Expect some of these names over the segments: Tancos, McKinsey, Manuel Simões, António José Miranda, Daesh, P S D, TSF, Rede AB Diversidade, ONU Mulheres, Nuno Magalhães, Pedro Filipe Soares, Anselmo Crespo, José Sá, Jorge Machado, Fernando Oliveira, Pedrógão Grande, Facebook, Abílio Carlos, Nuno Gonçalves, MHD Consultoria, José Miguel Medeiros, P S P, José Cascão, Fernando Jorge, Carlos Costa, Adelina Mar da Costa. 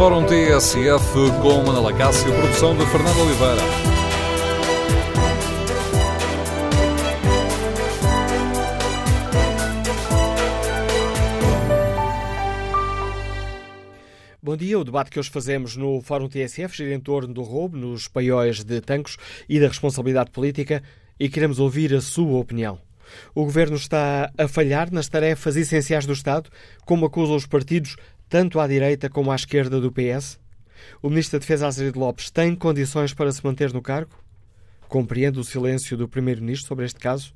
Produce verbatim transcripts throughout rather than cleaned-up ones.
Fórum T S F com Manuel Acácio, produção de Fernando Oliveira. Bom dia. O debate que hoje fazemos no Fórum T S F gira em torno do roubo nos paióis de Tancos e da responsabilidade política e queremos ouvir a sua opinião. O Governo está a falhar nas tarefas essenciais do Estado, como acusam os partidos tanto à direita como à esquerda do P S? O Ministro da Defesa, Azeredo Lopes, tem condições para se manter no cargo? Compreende o silêncio do Primeiro-Ministro sobre este caso?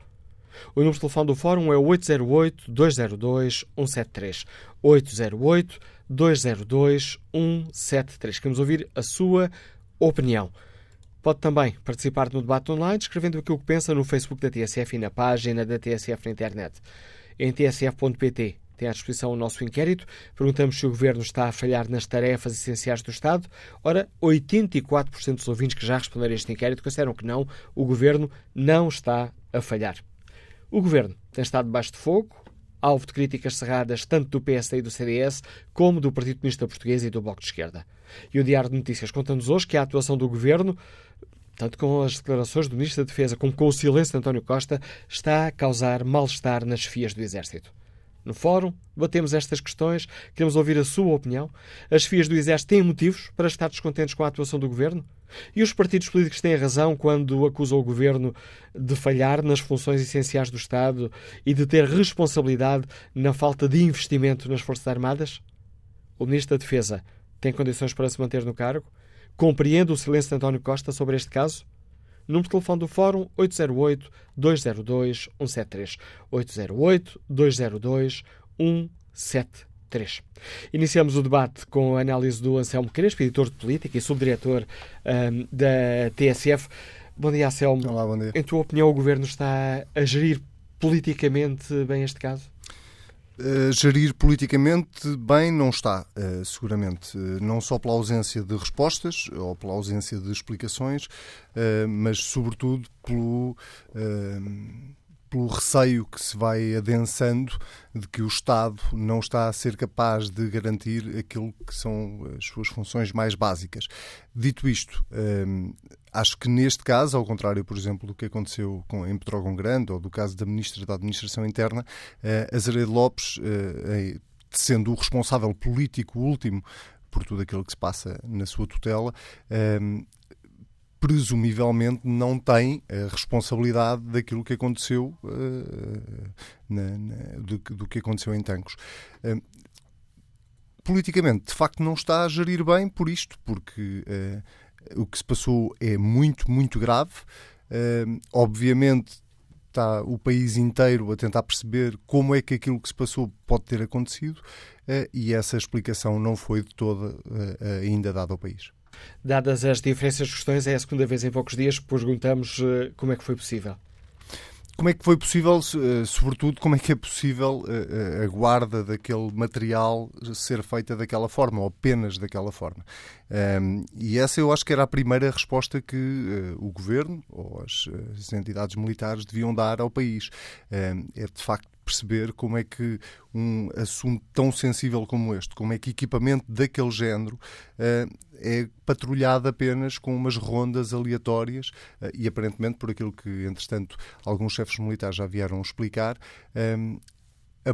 O número de telefone do Fórum é oito zero oito, dois zero dois, um sete três. oito zero oito, dois zero dois, um sete três. Queremos ouvir a sua opinião. Pode também participar no debate online, escrevendo aquilo que pensa no Facebook da T S F e na página da T S F na internet. Em T S F ponto P T tem à disposição o nosso inquérito. Perguntamos se o Governo está a falhar nas tarefas essenciais do Estado. Ora, oitenta e quatro por cento dos ouvintes que já responderam a este inquérito consideram que não, o Governo não está a falhar. O Governo tem estado debaixo de fogo, alvo de críticas cerradas tanto do P S D e do C D S, como do Partido Comunista Português e do Bloco de Esquerda. E o Diário de Notícias conta-nos hoje que a atuação do Governo, tanto com as declarações do Ministro da Defesa como com o silêncio de António Costa, está a causar mal-estar nas chefias do Exército. No Fórum, batemos estas questões, queremos ouvir a sua opinião. As chefias do Exército têm motivos para estar descontentes com a atuação do Governo? E os partidos políticos têm razão quando acusam o Governo de falhar nas funções essenciais do Estado e de ter responsabilidade na falta de investimento nas Forças Armadas? O Ministro da Defesa tem condições para se manter no cargo? Compreende o silêncio de António Costa sobre este caso? Número de telefone do Fórum, oito zero oito, dois zero dois, um sete três. oito zero oito, dois zero dois, um sete três. Iniciamos o debate com a análise do Anselmo Crespo, editor de política e subdiretor um, da T S F. Bom dia, Anselmo. Olá, bom dia. Em tua opinião, o Governo está a gerir politicamente bem este caso? Uh, gerir politicamente bem não está, uh, seguramente. Uh, não só pela ausência de respostas ou pela ausência de explicações, uh, mas sobretudo pelo... Uh, pelo receio que se vai adensando de que o Estado não está a ser capaz de garantir aquilo que são as suas funções mais básicas. Dito isto, hum, acho que neste caso, ao contrário, por exemplo, do que aconteceu com, em Pedrógão Grande ou do caso da Ministra da Administração Interna, uh, Azeredo Lopes, uh, sendo o responsável político último por tudo aquilo que se passa na sua tutela, uh, presumivelmente não tem a responsabilidade daquilo que aconteceu, uh, na, na, do, do que aconteceu em Tancos. Uh, politicamente, de facto, não está a gerir bem por isto, porque uh, o que se passou é muito, muito grave. Uh, obviamente, está o país inteiro a tentar perceber como é que aquilo que se passou pode ter acontecido, uh, e essa explicação não foi de toda uh, ainda dada ao país. Dadas as diferenças de questões, é a segunda vez em poucos dias que perguntamos uh, como é que foi possível. Como é que foi possível, uh, sobretudo, como é que é possível uh, a guarda daquele material ser feita daquela forma, ou apenas daquela forma. Um, e essa eu acho que era a primeira resposta que uh, o Governo ou as, as entidades militares deviam dar ao país. Um, é de facto perceber como é que um assunto tão sensível como este, como é que equipamento daquele género uh, é patrulhado apenas com umas rondas aleatórias uh, e aparentemente, por aquilo que, entretanto, alguns chefes militares já vieram explicar, um, a,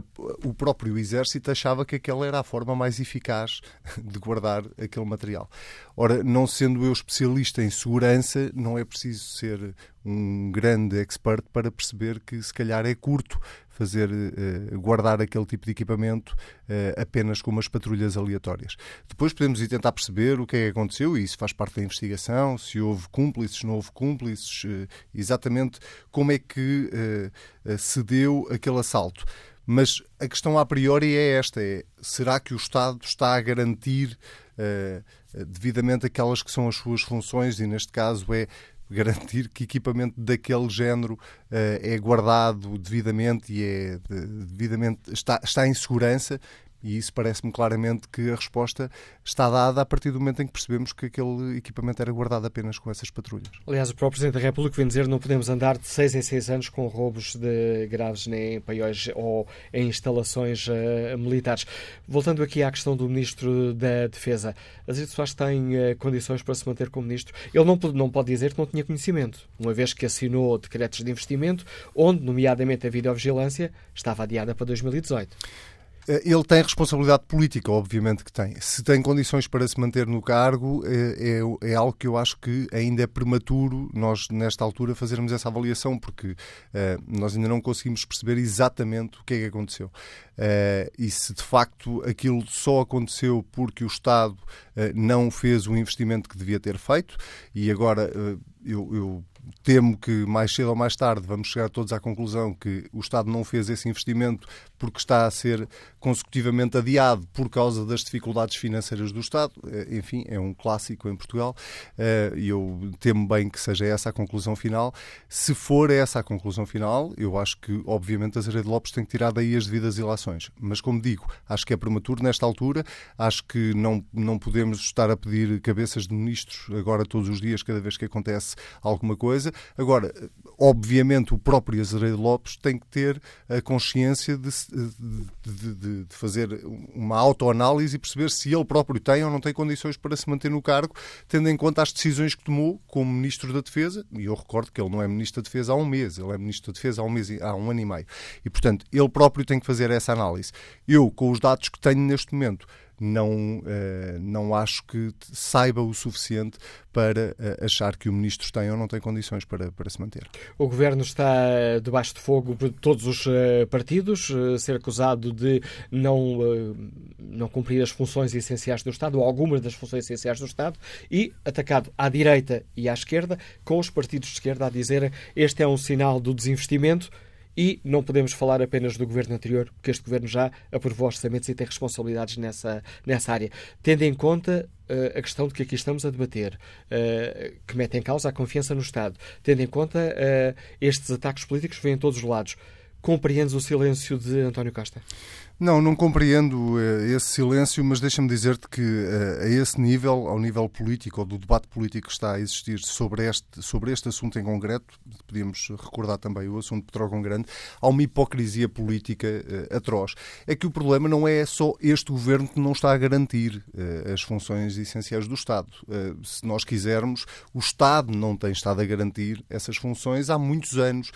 o próprio Exército achava que aquela era a forma mais eficaz de guardar aquele material. Ora, não sendo eu especialista em segurança, não é preciso ser um grande expert para perceber que se calhar é curto fazer eh, guardar aquele tipo de equipamento eh, apenas com umas patrulhas aleatórias. Depois podemos ir tentar perceber o que é que aconteceu, e isso faz parte da investigação, se houve cúmplices, não houve cúmplices, eh, exatamente como é que eh, se deu aquele assalto. Mas a questão a priori é esta, é, será que o Estado está a garantir eh, devidamente aquelas que são as suas funções, e neste caso é garantir que equipamento daquele género uh, é guardado devidamente e é de, devidamente, está, está em segurança, E isso parece-me claramente que a resposta está dada a partir do momento em que percebemos que aquele equipamento era guardado apenas com essas patrulhas. Aliás, o próprio Presidente da República vem dizer que não podemos andar de seis em seis anos com roubos de graves nem em paióis ou em instalações uh, militares. Voltando aqui à questão do Ministro da Defesa, Azeredo Soares tem uh, condições para se manter como Ministro. Ele não pode, não pode dizer que não tinha conhecimento, uma vez que assinou decretos de investimento, onde, nomeadamente, a videovigilância estava adiada para dois mil e dezoito. Ele tem responsabilidade política, obviamente que tem. Se tem condições para se manter no cargo, é, é algo que eu acho que ainda é prematuro nós, nesta altura, fazermos essa avaliação, porque é, nós ainda não conseguimos perceber exatamente o que é que aconteceu. É, e se, de facto, aquilo só aconteceu porque o Estado é, não fez o investimento que devia ter feito, e agora é, eu... eu temo que mais cedo ou mais tarde vamos chegar todos à conclusão que o Estado não fez esse investimento porque está a ser consecutivamente adiado por causa das dificuldades financeiras do Estado. Enfim, é um clássico em Portugal e eu temo bem que seja essa a conclusão final. Se for essa a conclusão final, eu acho que, obviamente, a Azeredo Lopes tem que tirar daí as devidas ilações. Mas, como digo, acho que é prematuro nesta altura. Acho que não, não podemos estar a pedir cabeças de ministros agora todos os dias, cada vez que acontece alguma coisa. Agora, obviamente, o próprio Azeredo Lopes tem que ter a consciência de, de, de, de fazer uma autoanálise e perceber se ele próprio tem ou não tem condições para se manter no cargo, tendo em conta as decisões que tomou como Ministro da Defesa, e eu recordo que ele não é Ministro da Defesa há um mês, ele é Ministro da Defesa há um mês, há um ano e meio. E, portanto, ele próprio tem que fazer essa análise. Eu, com os dados que tenho neste momento, Não, não acho que saiba o suficiente para achar que o Ministro tem ou não tem condições para, para se manter. O Governo está debaixo de fogo por todos os partidos, ser acusado de não, não cumprir as funções essenciais do Estado, ou algumas das funções essenciais do Estado, e atacado à direita e à esquerda, com os partidos de esquerda a dizerem este é um sinal do desinvestimento. E não podemos falar apenas do governo anterior, porque este governo já aprovou orçamentos e tem responsabilidades nessa, nessa área. Tendo em conta uh, a questão de que aqui estamos a debater, uh, que mete em causa a confiança no Estado, tendo em conta uh, estes ataques políticos que vêm de todos os lados, compreendes o silêncio de António Costa? Não, não compreendo esse silêncio, mas deixa-me dizer-te que a esse nível, ao nível político, ou do debate político que está a existir sobre este, sobre este assunto em concreto, podíamos recordar também o assunto de Pedrógão Grande, há uma hipocrisia política atroz. É que o problema não é só este governo que não está a garantir as funções essenciais do Estado. Se nós quisermos, o Estado não tem estado a garantir essas funções há muitos anos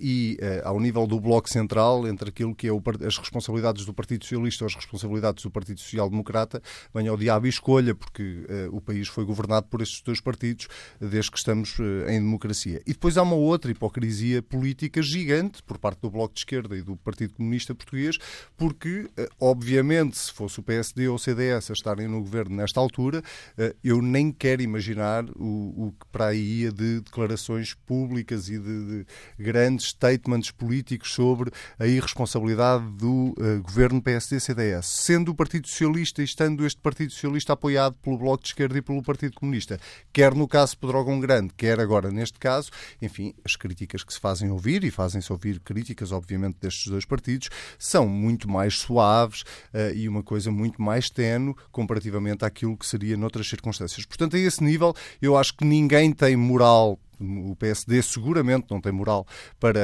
e ao nível do Bloco Central, entre aquilo que é as responsabilidades do Partido Socialista ou as responsabilidades do Partido Social Democrata, venha ao diabo e escolha, porque uh, o país foi governado por estes dois partidos desde que estamos uh, em democracia. E depois há uma outra hipocrisia política gigante por parte do Bloco de Esquerda e do Partido Comunista Português, porque, uh, obviamente, se fosse o P S D ou o C D S a estarem no governo nesta altura, uh, eu nem quero imaginar o, o que para aí ia de declarações públicas e de, de grandes statements políticos sobre a irresponsabilidade do uh, Governo P S D-C D S, sendo o Partido Socialista e estando este Partido Socialista apoiado pelo Bloco de Esquerda e pelo Partido Comunista, quer no caso de Pedrógão Grande, quer agora neste caso, enfim, as críticas que se fazem ouvir, e fazem-se ouvir críticas, obviamente, destes dois partidos, são muito mais suaves uh, e uma coisa muito mais tenue comparativamente àquilo que seria noutras circunstâncias. Portanto, a esse nível, eu acho que ninguém tem moral. O P S D seguramente não tem moral para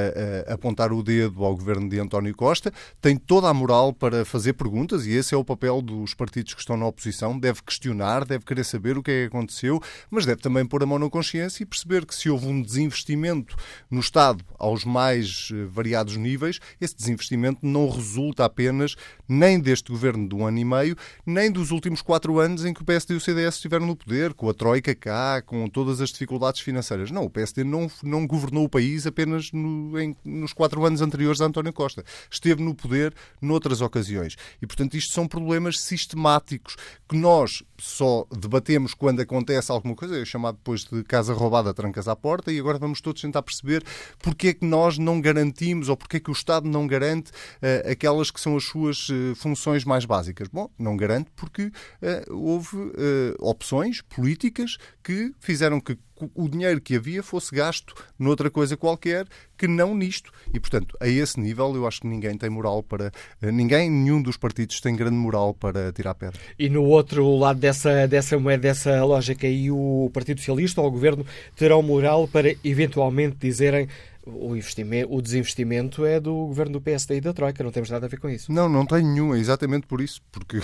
uh, apontar o dedo ao governo de António Costa, tem toda a moral para fazer perguntas, e esse é o papel dos partidos que estão na oposição, deve questionar, deve querer saber o que é que aconteceu, mas deve também pôr a mão na consciência e perceber que se houve um desinvestimento no Estado aos mais variados níveis, esse desinvestimento não resulta apenas nem deste governo de um ano e meio, nem dos últimos quatro anos em que o P S D e o C D S estiveram no poder, com a Troika cá, com todas as dificuldades financeiras. Não, o P S D não, não governou o país apenas no, em, nos quatro anos anteriores a António Costa. Esteve no poder noutras ocasiões. E, portanto, isto são problemas sistemáticos que nós só debatemos quando acontece alguma coisa. É chamado depois de casa roubada, trancas à porta, e agora vamos todos tentar perceber porque é que nós não garantimos ou porque é que o Estado não garante uh, aquelas que são as suas uh, funções mais básicas. Bom, não garante porque uh, houve uh, opções políticas que fizeram que o dinheiro que havia fosse gasto noutra coisa qualquer que não nisto. E, portanto, a esse nível eu acho que ninguém tem moral para... Ninguém, nenhum dos partidos tem grande moral para tirar pedra. E no outro lado dessa, dessa moeda, dessa lógica, aí o Partido Socialista ou o Governo terão moral para eventualmente dizerem o, investimento, o desinvestimento é do Governo do P S D e da Troika, não temos nada a ver com isso. Não, não tem nenhum, é exatamente por isso, porque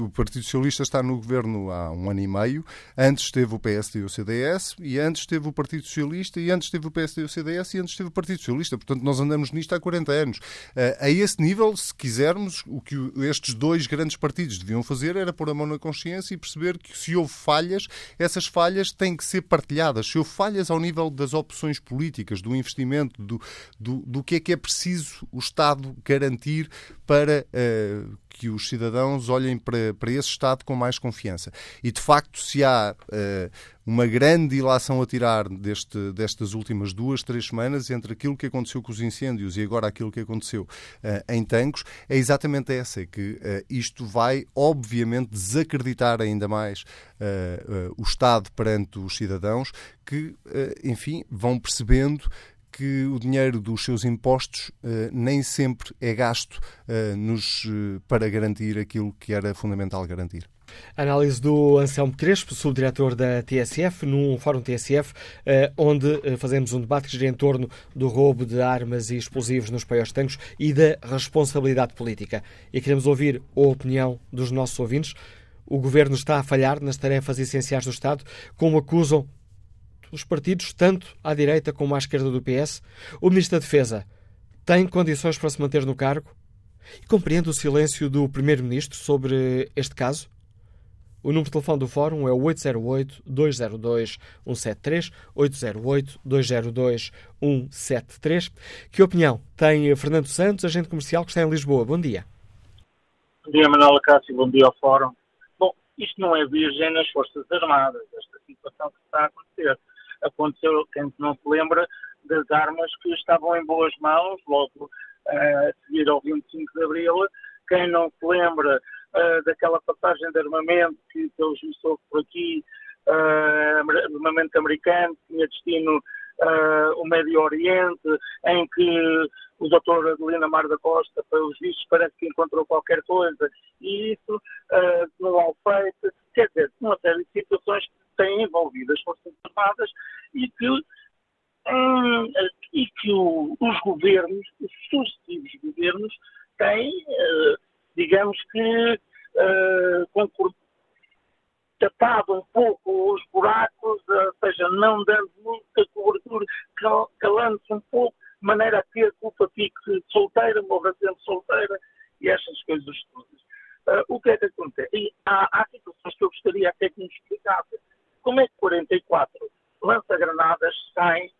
o Partido Socialista está no Governo há um ano e meio, antes teve o P S D e o C D S, e antes teve o Partido Socialista, e antes teve o P S D e o C D S, e antes teve o Partido Socialista, portanto nós andamos nisto há quarenta anos. A esse nível, se quisermos, o que estes dois grandes partidos deviam fazer era pôr a mão na consciência e perceber que se houve falhas, essas falhas têm que ser partilhadas, se houve falhas ao nível das opções políticas, do investimento, Do, do, do que é que é preciso o Estado garantir para uh, que os cidadãos olhem para, para esse Estado com mais confiança. E, de facto, se há uh, uma grande ilação a tirar deste, destas últimas duas, três semanas entre aquilo que aconteceu com os incêndios e agora aquilo que aconteceu uh, em Tancos, é exatamente essa, é que uh, isto vai, obviamente, desacreditar ainda mais uh, uh, o Estado perante os cidadãos que, uh, enfim, vão percebendo que o dinheiro dos seus impostos uh, nem sempre é gasto uh, nos, uh, para garantir aquilo que era fundamental garantir. Análise do Anselmo Crespo, subdiretor da T S F, num fórum T S F, onde fazemos um debate que gira em torno do roubo de armas e explosivos nos paióis de Tancos e da responsabilidade política. E queremos ouvir a opinião dos nossos ouvintes. O Governo está a falhar nas tarefas essenciais do Estado, como acusam os partidos, tanto à direita como à esquerda do P S. O Ministro da Defesa tem condições para se manter no cargo? E compreende o silêncio do Primeiro-Ministro sobre este caso? O número de telefone do Fórum é o oito zero oito, dois zero dois, um sete três, oito zero oito, dois zero dois, um sete três. Que opinião tem Fernando Santos, agente comercial que está em Lisboa? Bom dia. Bom dia, Manuel Acácio, bom dia ao Fórum. Bom, isto não é virgem nas Forças Armadas, esta situação que está a acontecer. Aconteceu, quem não se lembra, das armas que estavam em boas mãos, logo a seguir ao vinte e cinco de Abril. Quem não se lembra uh, daquela passagem de armamento que, pelo juízo por aqui, uh, armamento americano, tinha destino uh, o Médio Oriente, em que o doutor Adelina Mar da Costa, pelos vistos, parece que encontrou qualquer coisa, e isso uh, não há feito. Quer dizer, uma série de situações que têm envolvido as Forças Armadas e que, um, e que o, os governos, os sucessivos governos, têm, uh, digamos que, uh, concor- tapado um pouco os buracos, ou seja, não dando muita cobertura, cal- calando-se um pouco, de maneira a que a culpa fique solteira, morra sempre solteira, e estas coisas todas. Uh, o que é que acontece? E há, há situações que eu gostaria até que me explicasse. Como é que quarenta e quatro lança-granadas saem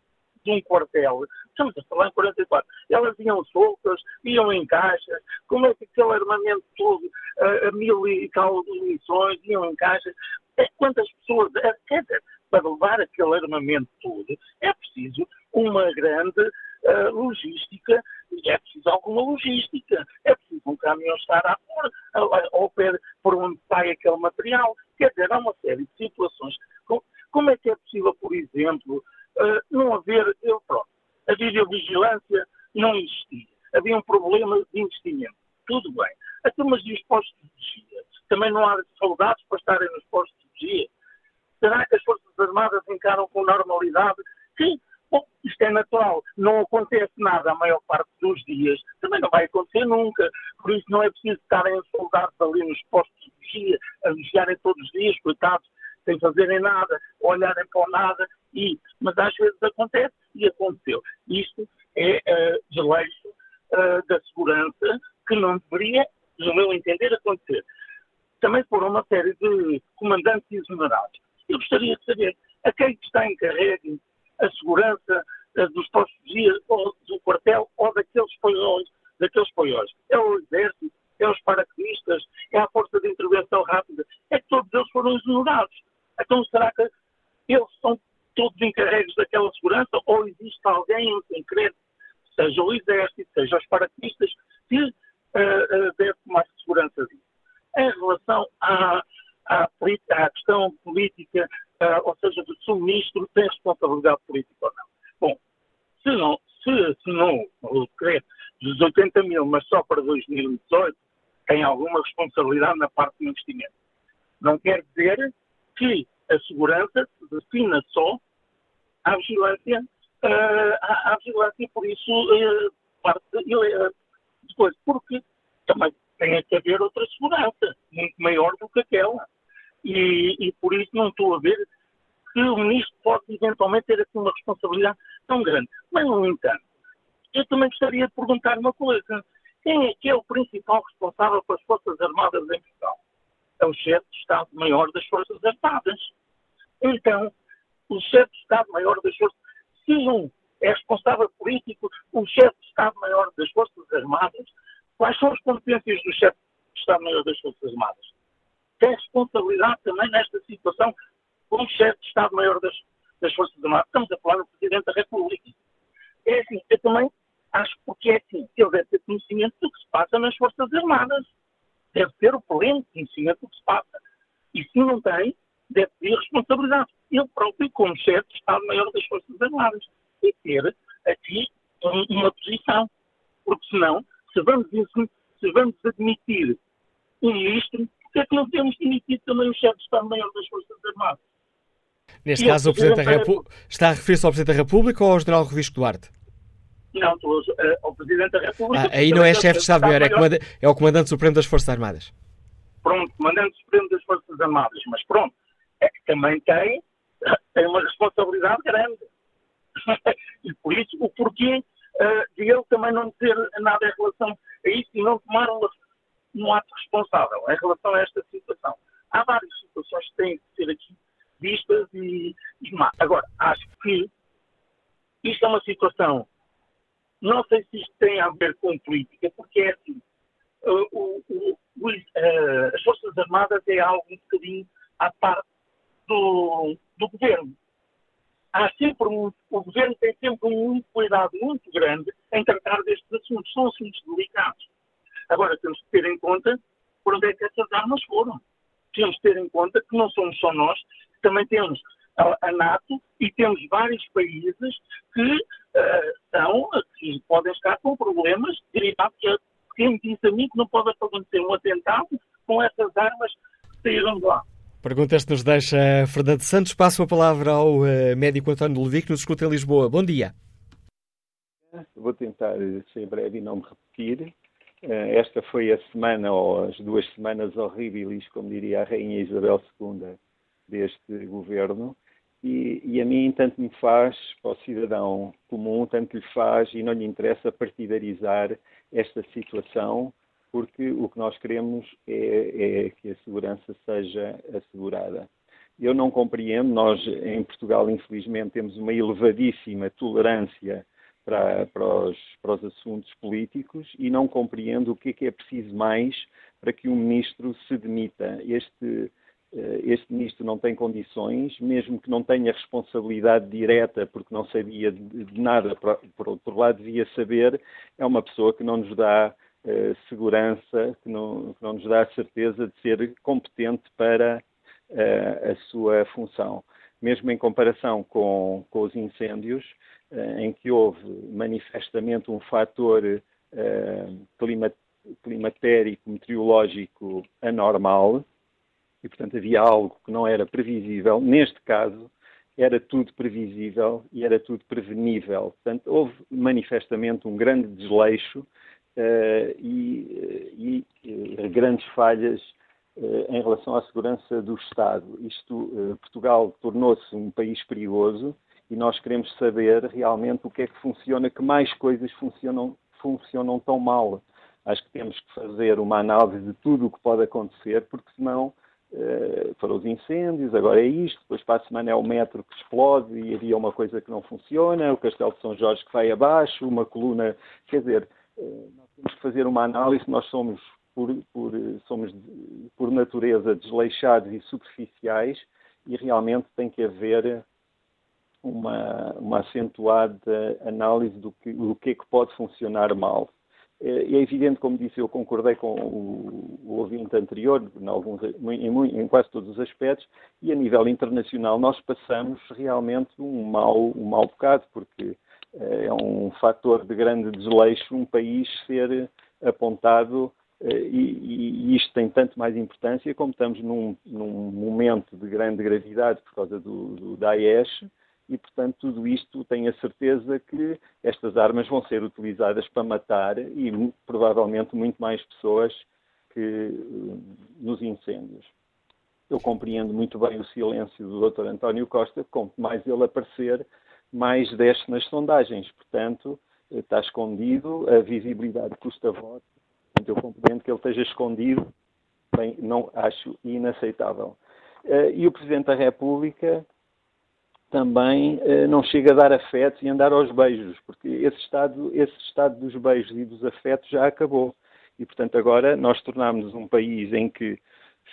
de um quartel? Estamos a falar em quarenta e quatro. Elas iam soltas, iam em caixas. Como é que aquele armamento todo, uh, a mil e tal munições, iam em caixas? É, quantas pessoas? É, quer dizer, para levar aquele armamento todo é preciso uma grande uh, logística. É preciso alguma logística, é preciso um caminhão estar à porta, ao pé por onde sai aquele material. Quer dizer, há uma série de situações. Como é que é possível, por exemplo, não haver, eu pronto, a videovigilância não existia, havia um problema de investimento, tudo bem. Até mas e os postos de vigia? Também não há soldados para estarem nos postos de vigia? Será que as Forças Armadas encaram com normalidade? Sim. Bom, isto é natural, não acontece nada a maior parte dos dias, também não vai acontecer nunca, por isso não é preciso estarem soldados ali nos postos de vigia, a vigiarem todos os dias, coitados, sem fazerem nada, olharem para nada, e, mas às vezes acontece e aconteceu. Isto é uh, desleixo uh, da segurança que não deveria, no meu entender, acontecer. Também foram uma série de comandantes exonerados. Eu gostaria de saber a quem está encarregue a segurança dos postos de vigia, ou do quartel, ou daqueles paióis, daqueles paióis. É o Exército, é os paraquedistas, é a Força de Intervenção Rápida, é que todos eles foram ignorados. Então será que eles são todos encarregues daquela segurança, ou existe alguém em concreto, seja o Exército, seja os paraquedistas, que uh, uh, deve tomar segurança disso? Em relação à, à, à questão política, uh, ou seja de se o ministro tem responsabilidade política ou não. Bom, se não, se, se não o decreto dos oitenta mil, mas só para dois mil e dezoito, tem alguma responsabilidade na parte do investimento. Não quer dizer que a segurança se destina só à vigilância, uh, à, à vigilância, por isso, uh, parte uh, de coisa, porque também tem que haver outra segurança, muito maior do que aquela. E, e por isso não estou a ver que o ministro pode eventualmente ter assim uma responsabilidade tão grande. Mas, no entanto, eu também gostaria de perguntar uma coisa. Quem é que é o principal responsável pelas Forças Armadas em Portugal? É o chefe de Estado-Maior das Forças Armadas. Então, o chefe de Estado-Maior das Forças... Se um é responsável político, o chefe de Estado-Maior das Forças Armadas, quais são as competências do chefe de Estado-Maior das Forças Armadas? Tem responsabilidade também nesta situação como chefe de Estado-Maior das, das Forças Armadas. Estamos a falar do Presidente da República. É assim, eu também acho porque é assim, ele deve ter conhecimento do que se passa nas Forças Armadas. Deve ter o pleno conhecimento do que se passa. E se não tem, deve ter responsabilidade. Ele próprio, como chefe de Estado-Maior das Forças Armadas. E ter aqui uma posição. Porque senão, se vamos, se vamos admitir um ministro, porque é que não temos demitido também o chefe de Estado-Maior das Forças Armadas? Neste e caso, o Presidente da Repu... está a referir-se ao Presidente da República ou ao General Ravisco Duarte? Não, estou ao Presidente da República. Ah, aí não é chefe de Estado-Maior, é, é o Comandante Supremo das Forças Armadas. Pronto, Comandante Supremo das Forças Armadas, mas pronto, é que também tem, tem uma responsabilidade grande. E por isso, o porquê uh, de ele também não dizer nada em relação a isso e não tomar uma um ato responsável em relação a esta situação. Há várias situações que têm de ser aqui vistas e... e agora, acho que isto é uma situação... Não sei se isto tem a ver com política, porque é assim. Uh, o, o, o, uh, as Forças Armadas é algo um bocadinho à parte do, do governo. Há sempre um, o governo tem sempre um cuidado muito grande em tratar destes assuntos. São assuntos delicados. Agora, temos que ter em conta por onde é que essas armas foram. Temos que ter em conta que não somos só nós, também temos a, a NATO e temos vários países que, uh, são, que podem estar com problemas derivados. Quem diz a mim que não pode acontecer um atentado com essas armas que saíram de lá? Perguntas que nos deixa Fernando Santos. Passo a palavra ao uh, médico António Ludic, que nos escuta em Lisboa. Bom dia. Vou tentar ser breve e não me repetir. Esta foi a semana, ou as duas semanas horríveis, como diria a Rainha Isabel segunda, deste governo. E, e a mim tanto me faz, para o cidadão comum, tanto lhe faz e não lhe interessa partidarizar esta situação, porque o que nós queremos é, é que a segurança seja assegurada. Eu não compreendo, nós em Portugal, infelizmente, temos uma elevadíssima tolerância Para, para, os, para os assuntos políticos e não compreendo o que é que é preciso mais para que um ministro se demita. Este, este ministro não tem condições, mesmo que não tenha responsabilidade direta, porque não sabia de nada, por outro lado devia saber, é uma pessoa que não nos dá uh, segurança, que não, que não nos dá a certeza de ser competente para uh, a sua função. Mesmo em comparação com, com os incêndios, em que houve manifestamente um fator uh, climat- climatérico, meteorológico anormal e, portanto, havia algo que não era previsível. Neste caso, era tudo previsível e era tudo prevenível. Portanto, houve manifestamente um grande desleixo uh, e, e uh, grandes falhas uh, em relação à segurança do Estado. Isto, uh, Portugal tornou-se um país perigoso. E nós queremos saber realmente o que é que funciona, que mais coisas funcionam, funcionam tão mal. Acho que temos que fazer uma análise de tudo o que pode acontecer, porque senão eh, foram os incêndios, agora é isto, depois para a semana é o metro que explode e havia uma coisa que não funciona, o Castelo de São Jorge que vai abaixo, uma coluna... Quer dizer, eh, nós temos que fazer uma análise, nós somos por, por, somos, por natureza, desleixados e superficiais e realmente tem que haver... Uma, uma acentuada análise do que, do que é que pode funcionar mal. É evidente, como disse, eu concordei com o, o ouvinte anterior em, alguns, em, em quase todos os aspectos, e a nível internacional nós passamos realmente um mau, um mau bocado, porque é um fator de grande desleixo um país ser apontado, e, e isto tem tanto mais importância como estamos num, num momento de grande gravidade por causa do, do Daesh. E, portanto, tudo isto, tenho a certeza que estas armas vão ser utilizadas para matar e, provavelmente, muito mais pessoas que nos incêndios. Eu compreendo muito bem o silêncio do doutor António Costa, quanto mais ele aparecer, mais desce nas sondagens. Portanto, está escondido, a visibilidade custa voto. Portanto, eu compreendo que ele esteja escondido. Bem, não acho inaceitável. E o Presidente da República também eh, não chega a dar afetos e andar aos beijos, porque esse estado, esse estado dos beijos e dos afetos já acabou. E, portanto, agora nós tornámos um país em que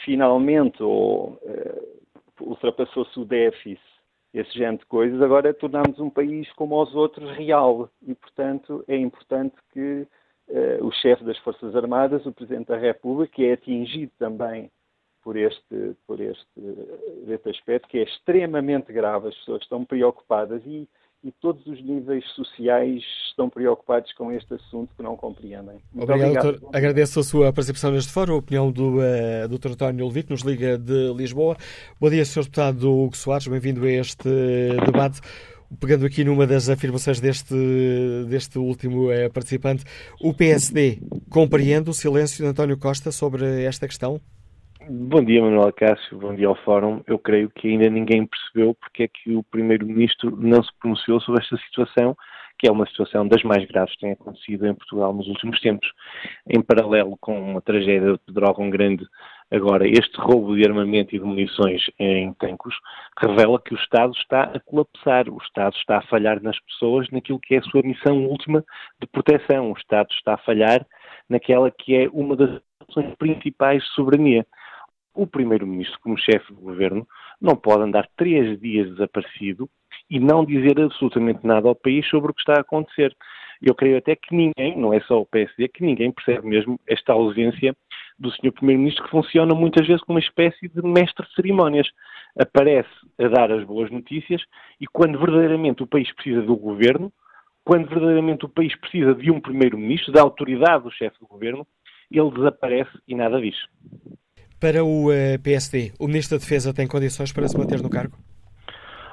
finalmente ou, eh, ultrapassou-se o déficit, esse género de coisas, agora tornámos um país como os outros real. E, portanto, é importante que eh, o chefe das Forças Armadas, o Presidente da República, que é atingido também por este, por este, este aspecto, que é extremamente grave. As pessoas estão preocupadas e, e todos os níveis sociais estão preocupados com este assunto que não compreendem. Muito obrigado, obrigado, doutor. Agradeço a sua participação neste fórum, a opinião do uh, doutor António Ludic, que nos liga de Lisboa. Bom dia, senhor Deputado Hugo Soares, bem-vindo a este debate. Pegando aqui numa das afirmações deste, deste último uh, participante, o P S D compreende o silêncio de António Costa sobre esta questão? Bom dia, Manuel Acácio, bom dia ao Fórum. Eu creio que ainda ninguém percebeu porque é que o Primeiro-Ministro não se pronunciou sobre esta situação, que é uma situação das mais graves que tem acontecido em Portugal nos últimos tempos. Em paralelo com a tragédia de Pedrógão Grande, agora este roubo de armamento e de munições em Tancos revela que o Estado está a colapsar, o Estado está a falhar nas pessoas naquilo que é a sua missão última de proteção, o Estado está a falhar naquela que é uma das funções principais de soberania. O Primeiro-Ministro, como chefe do Governo, não pode andar três dias desaparecido e não dizer absolutamente nada ao país sobre o que está a acontecer. Eu creio até que ninguém, não é só o P S D, que ninguém percebe mesmo esta ausência do senhor Primeiro-Ministro, que funciona muitas vezes como uma espécie de mestre de cerimónias. Aparece a dar as boas notícias e quando verdadeiramente o país precisa do Governo, quando verdadeiramente o país precisa de um Primeiro-Ministro, da autoridade do chefe do Governo, ele desaparece e nada diz. Para o P S D, o Ministro da Defesa tem condições para se manter no cargo?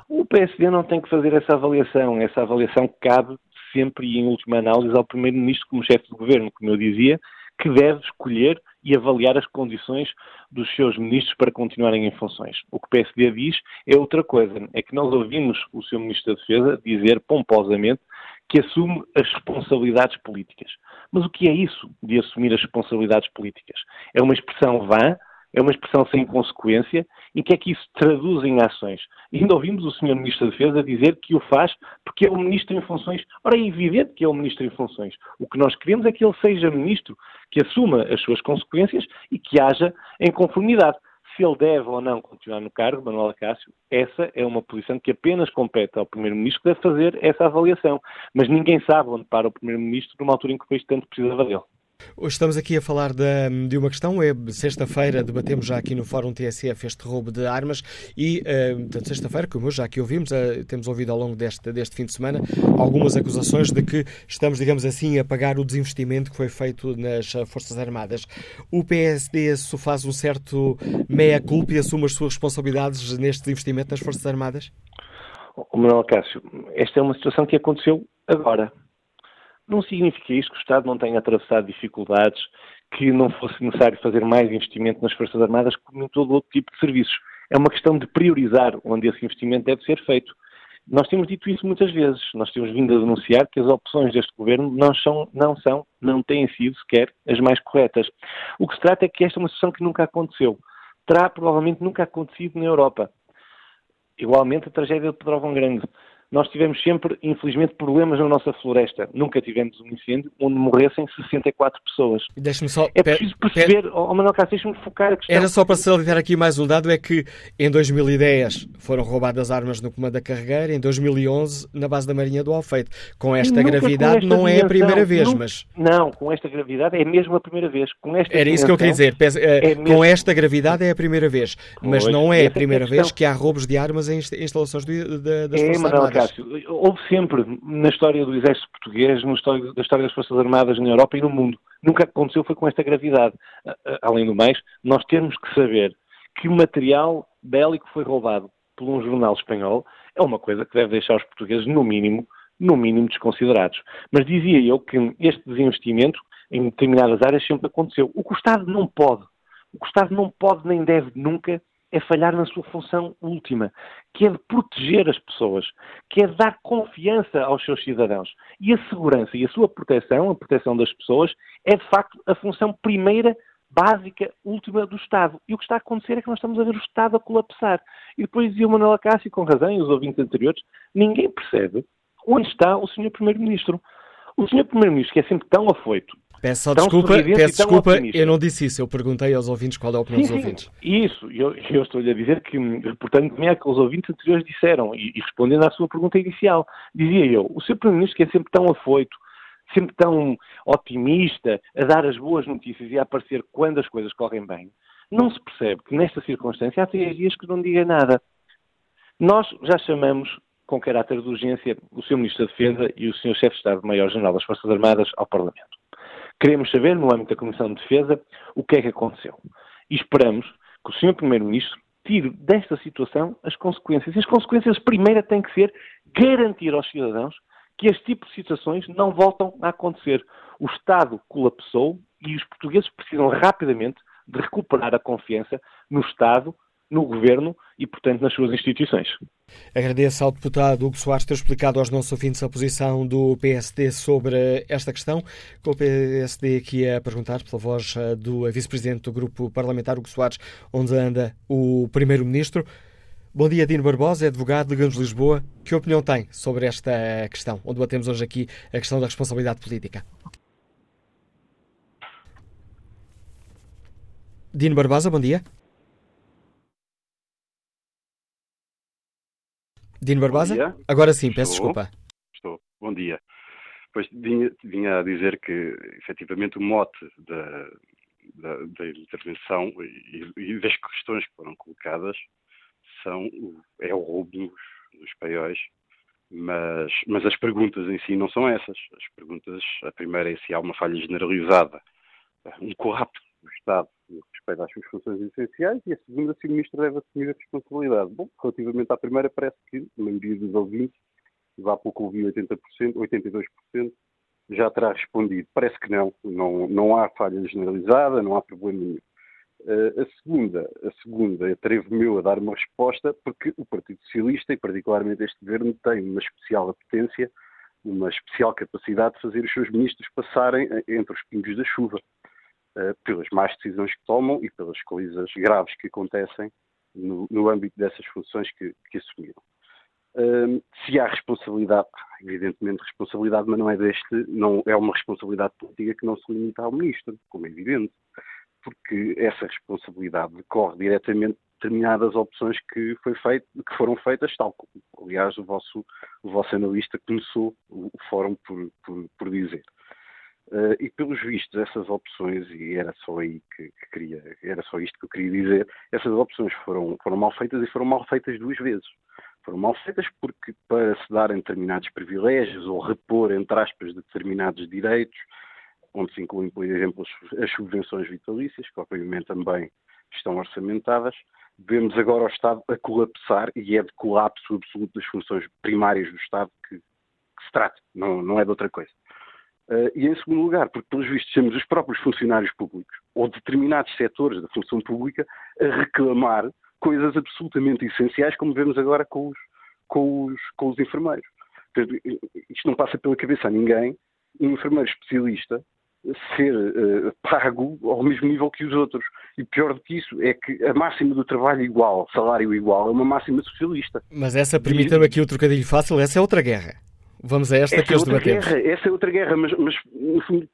O P S D não tem que fazer essa avaliação. Essa avaliação cabe sempre e em última análise ao Primeiro-Ministro como chefe de Governo, como eu dizia, que deve escolher e avaliar as condições dos seus ministros para continuarem em funções. O que o P S D diz é outra coisa. É que nós ouvimos o seu Ministro da Defesa dizer pomposamente que assume as responsabilidades políticas. Mas o que é isso de assumir as responsabilidades políticas? É uma expressão vã, é uma expressão sem consequência, e que é que isso traduz em ações? E ainda ouvimos o senhor Ministro da Defesa dizer que o faz porque é um Ministro em funções. Ora, é evidente que é um Ministro em funções. O que nós queremos é que ele seja Ministro, que assuma as suas consequências e que haja em conformidade. Se ele deve ou não continuar no cargo, Manuel Acácio, essa é uma posição que apenas compete ao Primeiro-Ministro, que deve fazer essa avaliação. Mas ninguém sabe onde para o Primeiro-Ministro numa altura em que o país tanto precisava dele. Hoje estamos aqui a falar de, de uma questão, é sexta-feira, debatemos já aqui no Fórum T S F este roubo de armas e, portanto, sexta-feira, como já aqui ouvimos, temos ouvido ao longo deste, deste fim de semana algumas acusações de que estamos, digamos assim, a pagar o desinvestimento que foi feito nas Forças Armadas. O P S D faz um certo mea-culpa e assume as suas responsabilidades neste investimento nas Forças Armadas? Oh, Manuel Acácio, esta é uma situação que aconteceu agora. Não significa isso que o Estado não tenha atravessado dificuldades, que não fosse necessário fazer mais investimento nas Forças Armadas como em todo outro tipo de serviços. É uma questão de priorizar onde esse investimento deve ser feito. Nós temos dito isso muitas vezes. Nós temos vindo a denunciar que as opções deste Governo não são, não são, não têm sido sequer as mais corretas. O que se trata é que esta é uma situação que nunca aconteceu. Terá provavelmente nunca acontecido na Europa. Igualmente a tragédia de Pedrógão Grande. Nós tivemos sempre, infelizmente, problemas na nossa floresta. Nunca tivemos um incêndio onde morressem sessenta e quatro pessoas. Deixa-me só... É preciso perceber, ó Manuel Acácio, deixa-me focar a questão... Era só para salientar aqui mais um dado, é que em dois mil e dez foram roubadas armas no comando da carreira, em dois mil e onze na base da Marinha do Alfeite. Com esta nunca gravidade com esta não dimensão, é a primeira vez, nunca, mas... Não, com esta gravidade é mesmo a primeira vez. Com esta Era isso que eu queria dizer. É é com mesmo... esta gravidade é a primeira vez, mas pois, não é a primeira é a vez que há roubos de armas em instalações do, da, das é, Forças Manuel Armadas. Houve sempre, na história do Exército Português, na história, da história das Forças Armadas na Europa e no mundo, nunca aconteceu foi com esta gravidade. Além do mais, nós temos que saber que o material bélico foi roubado por um jornal espanhol, é uma coisa que deve deixar os portugueses, no mínimo, no mínimo desconsiderados. Mas dizia eu que este desinvestimento, em determinadas áreas, sempre aconteceu. O que o Estado não pode, o que o Estado não pode nem deve nunca, é falhar na sua função última, que é de proteger as pessoas, que é de dar confiança aos seus cidadãos. E a segurança e a sua proteção, a proteção das pessoas, é de facto a função primeira, básica, última do Estado. E o que está a acontecer é que nós estamos a ver o Estado a colapsar. E depois dizia o Manuel Acácio, com razão, e os ouvintes anteriores, ninguém percebe onde está o senhor Primeiro-Ministro. O senhor Primeiro-Ministro, que é sempre tão afoito, Peço só desculpa, peço desculpa, optimista. Eu não disse isso, eu perguntei aos ouvintes qual é a opinião sim, dos sim. ouvintes. Isso, eu, eu estou-lhe a dizer que, reportando-me é que os ouvintes anteriores disseram, e, e respondendo à sua pergunta inicial, dizia eu, o senhor Primeiro-Ministro que é sempre tão afoito, sempre tão otimista, a dar as boas notícias e a aparecer quando as coisas correm bem, não se percebe que nesta circunstância há três dias que não diga nada. Nós já chamamos... com caráter de urgência, o senhor Ministro da Defesa e o senhor Chefe de Estado-Maior-General das Forças Armadas ao Parlamento. Queremos saber, no âmbito da Comissão de Defesa, o que é que aconteceu. E esperamos que o senhor Primeiro-Ministro tire desta situação as consequências. E as consequências, primeiro, têm que ser garantir aos cidadãos que este tipo de situações não voltam a acontecer. O Estado colapsou e os portugueses precisam rapidamente de recuperar a confiança no Estado, no Governo e, portanto, nas suas instituições. Agradeço ao deputado Hugo Soares ter explicado aos nossos ouvintes a posição do P S D sobre esta questão, com o P S D aqui a perguntar pela voz do vice-presidente do grupo parlamentar, Hugo Soares, onde anda o primeiro-ministro. Bom dia, Dino Barbosa, advogado, Liga-nos Lisboa. Que opinião tem sobre esta questão, onde batemos hoje aqui a questão da responsabilidade política? Dino Barbosa, bom dia. Dino Barbosa? Agora sim, Estou. peço desculpa. Estou. Bom dia. Pois vinha, vinha a dizer que, efetivamente, o mote da, da, da intervenção e, e das questões que foram colocadas são, é o roubo nos, nos paióis, mas, mas as perguntas em si não são essas. As perguntas, a primeira é se há uma falha generalizada, um colapso do Estado no respeito às suas funções essenciais, e a segunda, se o Ministro deve assumir a responsabilidade. Bom, relativamente à primeira, parece que a maioria dos ouvintes, há pouco ouvi oitenta por cento, oitenta e dois por cento, já terá respondido. Parece que não, não, não há falha generalizada, não há problema nenhum. Uh, a segunda, a segunda, atrevo-me a dar uma resposta, porque o Partido Socialista, e particularmente este Governo, tem uma especial apetência, uma especial capacidade de fazer os seus ministros passarem entre os pingos da chuva, pelas más decisões que tomam e pelas coisas graves que acontecem no, no âmbito dessas funções que, que assumiram. Um, se há responsabilidade, evidentemente responsabilidade, mas não é deste, não é uma responsabilidade política que não se limita ao Ministro, como é evidente, porque essa responsabilidade decorre diretamente de determinadas opções que, foi feito, que foram feitas, tal como, aliás, o vosso, o vosso analista começou o fórum por, por, por dizer. Uh, e pelos vistos, essas opções, e era só, aí que, que queria, era só isto que eu queria dizer, essas opções foram, foram mal feitas e foram mal feitas duas vezes. Foram mal feitas porque para se darem determinados privilégios ou repor, entre aspas, determinados direitos, onde se incluem, por exemplo, as subvenções vitalícias, que obviamente também estão orçamentadas, vemos agora o Estado a colapsar, e é de colapso absoluto das funções primárias do Estado que, que se trata, não, não é de outra coisa. Uh, e em segundo lugar, porque pelos vistos temos os próprios funcionários públicos ou determinados setores da função pública a reclamar coisas absolutamente essenciais, como vemos agora com os, com os, com os enfermeiros. Portanto, isto não passa pela cabeça a ninguém. Um enfermeiro especialista ser uh, pago ao mesmo nível que os outros. E pior do que isso é que a máxima do trabalho igual, salário igual, é uma máxima socialista. Mas essa, permita-me aqui o trocadilho fácil, essa é outra guerra. Vamos a esta essa que hoje é debatemos. Guerra, essa é outra guerra, mas, mas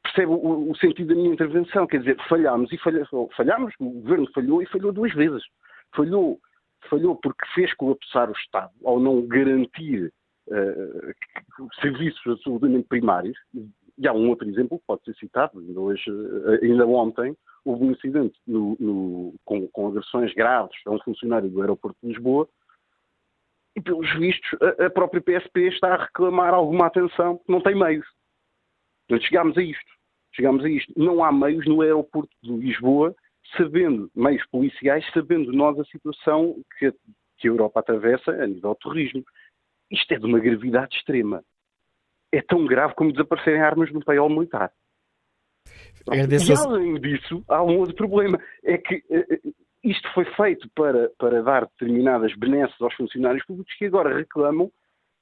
percebe o, o sentido da minha intervenção. Quer dizer, falhámos, e falha, falhámos, o governo falhou e falhou duas vezes. Falhou, falhou porque fez colapsar o Estado ao não garantir uh, serviços absolutamente primários. E há um outro exemplo que pode ser citado. Ainda, hoje, ainda ontem houve um incidente no, no, com, com agressões graves a um funcionário do aeroporto de Lisboa e, pelos vistos, a, a própria P S P está a reclamar alguma atenção porque não tem meios. Então, chegámos a isto. Chegámos a isto. Não há meios no aeroporto de Lisboa, sabendo, meios policiais, sabendo nós a situação que a, que a Europa atravessa a nível de terrorismo. Isto é de uma gravidade extrema. É tão grave como desaparecerem armas no paiol militar. E além disso, há um outro problema. É que uh, isto foi feito para, para dar determinadas benesses aos funcionários públicos que agora reclamam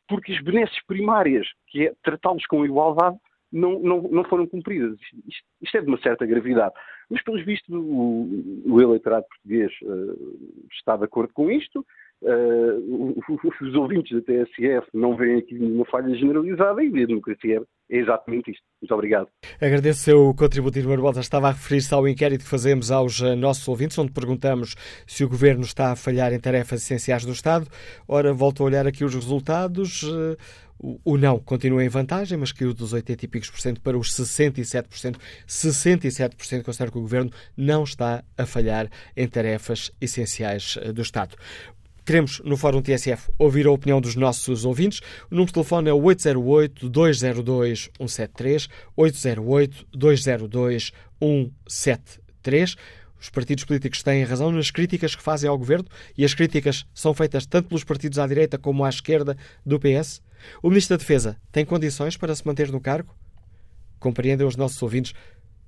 porque as benesses primárias, que é tratá-los com igualdade, não, não, não foram cumpridas. Isto, isto é de uma certa gravidade. Mas, pelos vistos, o, o eleitorado português uh, está de acordo com isto. Uh, os ouvintes da T S F não veem aqui nenhuma falha generalizada e a democracia é exatamente isto. Muito obrigado. Agradeço o seu contributo, Dino Barbosa. Estava a referir-se ao inquérito que fazemos aos nossos ouvintes, onde perguntamos se o Governo está a falhar em tarefas essenciais do Estado. Ora, volto a olhar aqui os resultados. O não continua em vantagem, mas caiu dos oitenta e picos por cento para os sessenta e sete por cento. sessenta e sete por cento considera que o Governo não está a falhar em tarefas essenciais do Estado. Queremos, no Fórum T S F, ouvir a opinião dos nossos ouvintes. O número de telefone é o oito zero oito, dois zero dois, um sete três, oito zero oito, dois zero dois, um sete três. Os partidos políticos têm razão nas críticas que fazem ao Governo e as críticas são feitas tanto pelos partidos à direita como à esquerda do P S. O Ministro da Defesa tem condições para se manter no cargo? Compreendem os nossos ouvintes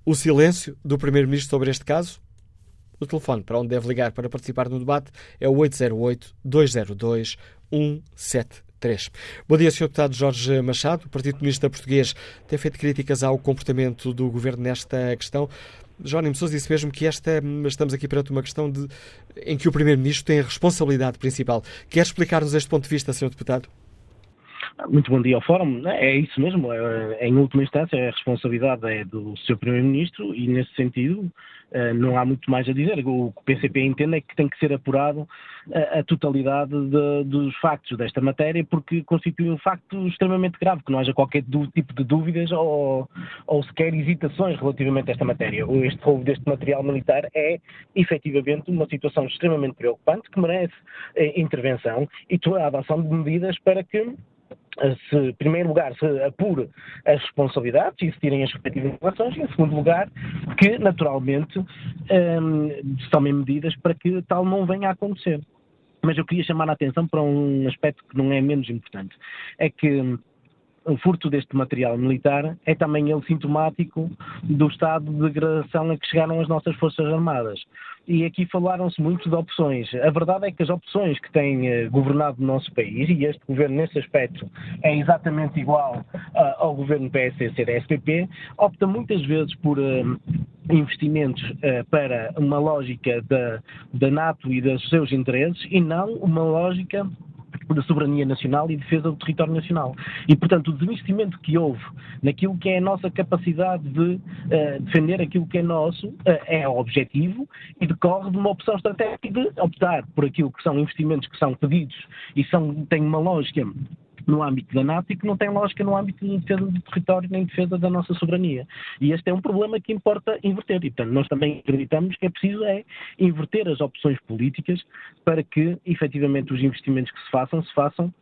o silêncio do Primeiro-Ministro sobre este caso? O telefone para onde deve ligar para participar no debate é o oito zero oito, dois zero dois, um sete três. Bom dia, senhor Deputado Jorge Machado. O Partido Comunista Português tem feito críticas ao comportamento do Governo nesta questão. Jerónimo de Sousa disse mesmo que esta, estamos aqui perante uma questão de, em que o Primeiro-Ministro tem a responsabilidade principal. Quer explicar-nos este ponto de vista, senhor Deputado? Muito bom dia ao Fórum. É isso mesmo. Em última instância, a responsabilidade é do senhor Primeiro-Ministro e, nesse sentido, não há muito mais a dizer. O que o P C P entende é que tem que ser apurado a totalidade de, dos factos desta matéria, porque constitui um facto extremamente grave, que não haja qualquer do, tipo de dúvidas ou, ou sequer hesitações relativamente a esta matéria. Este roubo deste material militar é, efetivamente, uma situação extremamente preocupante que merece intervenção e toda a adoção de medidas para que, se, em primeiro lugar, se apure as responsabilidades e se tirem as respectivas relações, e em segundo lugar, que naturalmente hum, se tomem medidas para que tal não venha a acontecer. Mas eu queria chamar a atenção para um aspecto que não é menos importante, é que o furto deste material militar é também ele sintomático do estado de degradação a que chegaram as nossas Forças Armadas. E aqui falaram-se muito de opções. A verdade é que as opções que têm governado o nosso país, e este governo nesse aspecto é exatamente igual uh, ao governo P S D C D S P P, opta muitas vezes por uh, investimentos uh, para uma lógica da, da NATO e dos seus interesses e não uma lógica da soberania nacional e defesa do território nacional. E, portanto, o desinvestimento que houve naquilo que é a nossa capacidade de uh, defender aquilo que é nosso uh, é objetivo e decorre de uma opção estratégica de optar por aquilo que são investimentos que são pedidos e são, têm uma lógica no âmbito da NATO e que não tem lógica no âmbito de defesa do território nem defesa da nossa soberania. E este é um problema que importa inverter. E, portanto, nós também acreditamos que é preciso é inverter as opções políticas para que, efetivamente, os investimentos que se façam, se façam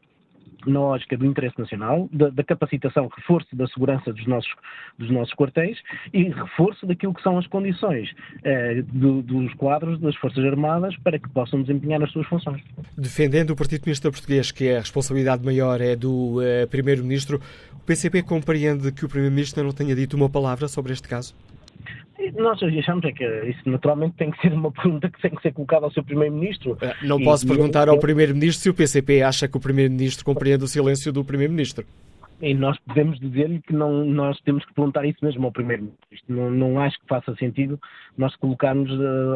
na lógica do interesse nacional, da, da capacitação, reforço da segurança dos nossos, dos nossos quartéis e reforço daquilo que são as condições eh, do, dos quadros das Forças Armadas para que possam desempenhar as suas funções. Defendendo o Partido Comunista Português que a responsabilidade maior é do eh, Primeiro-Ministro, o P C P compreende que o Primeiro-Ministro não tenha dito uma palavra sobre este caso? Nós achamos é que isso naturalmente tem que ser uma pergunta que tem que ser colocada ao seu Primeiro-Ministro. Não posso e, perguntar e... ao Primeiro-Ministro se o P C P acha que o Primeiro-Ministro compreende o silêncio do Primeiro-Ministro. E nós podemos dizer-lhe que não, nós temos que perguntar isso mesmo ao Primeiro-Ministro. Não, não acho que faça sentido nós colocarmos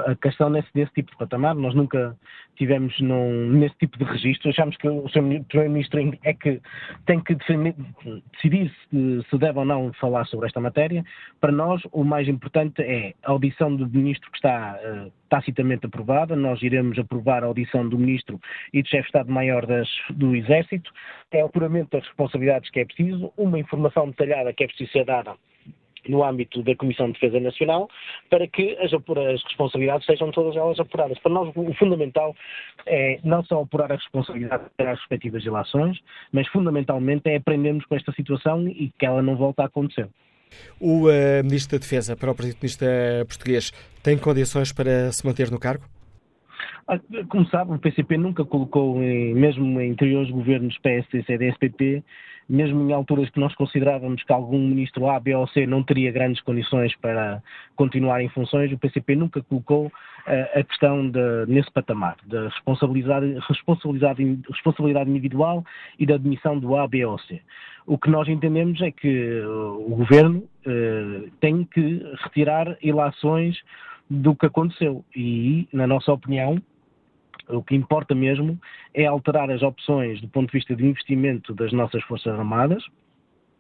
a questão nesse, nesse tipo de patamar. Nós nunca tivemos num, nesse tipo de registro. Achamos que o senhor Primeiro-Ministro é que tem que defender, decidir se, se deve ou não falar sobre esta matéria. Para nós, o mais importante é a audição do Ministro que está uh, tacitamente aprovada. Nós iremos aprovar a audição do Ministro e do Chefe de Estado-Maior das, do Exército. É o apuramento das responsabilidades que é preciso, uma informação detalhada que é preciso ser dada no âmbito da Comissão de Defesa Nacional, para que as, as responsabilidades sejam todas elas apuradas. Para nós, o fundamental é não só apurar as responsabilidades para as respectivas relações, mas fundamentalmente é aprendermos com esta situação e que ela não volte a acontecer. O uh, Ministro da Defesa, para o Primeiro-Ministro português, tem condições para se manter no cargo? Como sabe, o P C P nunca colocou, em, mesmo em anteriores governos P S D, C D S, P P, mesmo em alturas que nós considerávamos que algum ministro A, B ou C não teria grandes condições para continuar em funções, o P C P nunca colocou uh, a questão de, nesse patamar, da responsabilidade, responsabilidade, responsabilidade individual e da admissão do A, B ou C. O que nós entendemos é que o Governo uh, tem que retirar ilações do que aconteceu e, na nossa opinião, o que importa mesmo é alterar as opções do ponto de vista de investimento das nossas Forças Armadas,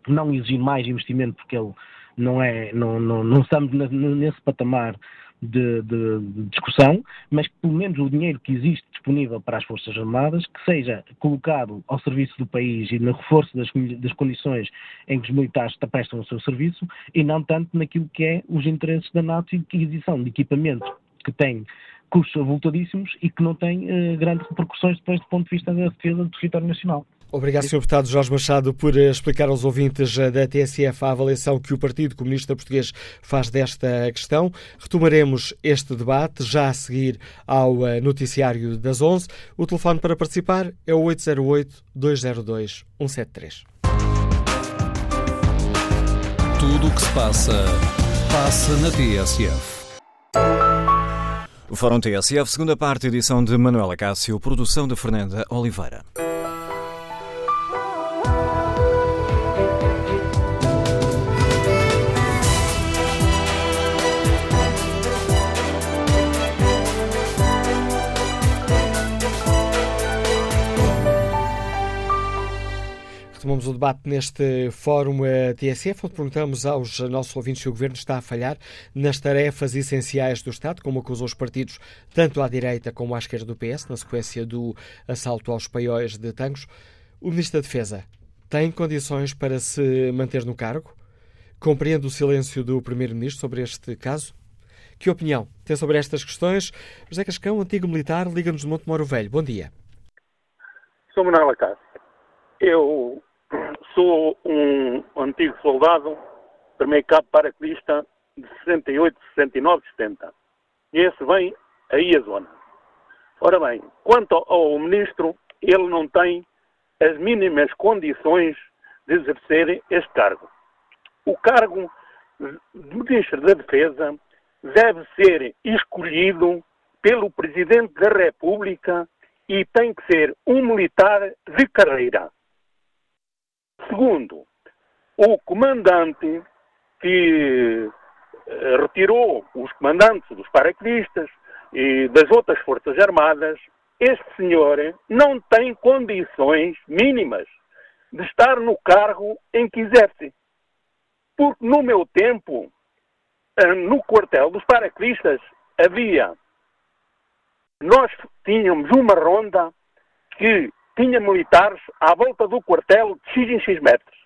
não exigir mais investimento porque ele não é, não, não, não estamos nesse patamar de, de, de discussão, mas que pelo menos o dinheiro que existe disponível para as Forças Armadas, que seja colocado ao serviço do país e no reforço das, das condições em que os militares prestam o seu serviço e não tanto naquilo que é os interesses da NATO e a aquisição de equipamento que tem custos avultadíssimos e que não tem eh, grandes repercussões depois do ponto de vista da defesa do território nacional. Obrigado, senhor Deputado Jorge Machado, por explicar aos ouvintes da T S F a avaliação que o Partido Comunista Português faz desta questão. Retomaremos este debate já a seguir ao noticiário das onze. O telefone para participar é o oito zero oito, dois zero dois, um sete três. Tudo o que se passa, passa na T S F. O Fórum T S F, segunda parte, edição de Manuel Acácio, produção de Fernando Oliveira. Tomamos o debate neste fórum T S F, onde perguntamos aos nossos ouvintes se o Governo está a falhar nas tarefas essenciais do Estado, como acusou os partidos tanto à direita como à esquerda do P S, na sequência do assalto aos paióis de Tancos. O Ministro da Defesa tem condições para se manter no cargo? Compreende o silêncio do Primeiro-Ministro sobre este caso? Que opinião tem sobre estas questões? José Cascão, antigo militar, liga-nos de Montemor o Velho. Bom dia. Sou Manuel Acácio. Eu... Sou um antigo soldado, primeiro cabo paraquedista de sessenta e oito, sessenta e nove, setenta. E esse vem aí a zona. Ora bem, quanto ao ministro, ele não tem as mínimas condições de exercer este cargo. O cargo de Ministro da Defesa deve ser escolhido pelo Presidente da República e tem que ser um militar de carreira. Segundo, o comandante que retirou os comandantes dos paraquedistas e das outras Forças Armadas, este senhor não tem condições mínimas de estar no cargo em que exerce. Porque no meu tempo, no quartel dos paraquedistas, havia... Nós tínhamos uma ronda que... tinha militares à volta do quartel de X em X metros,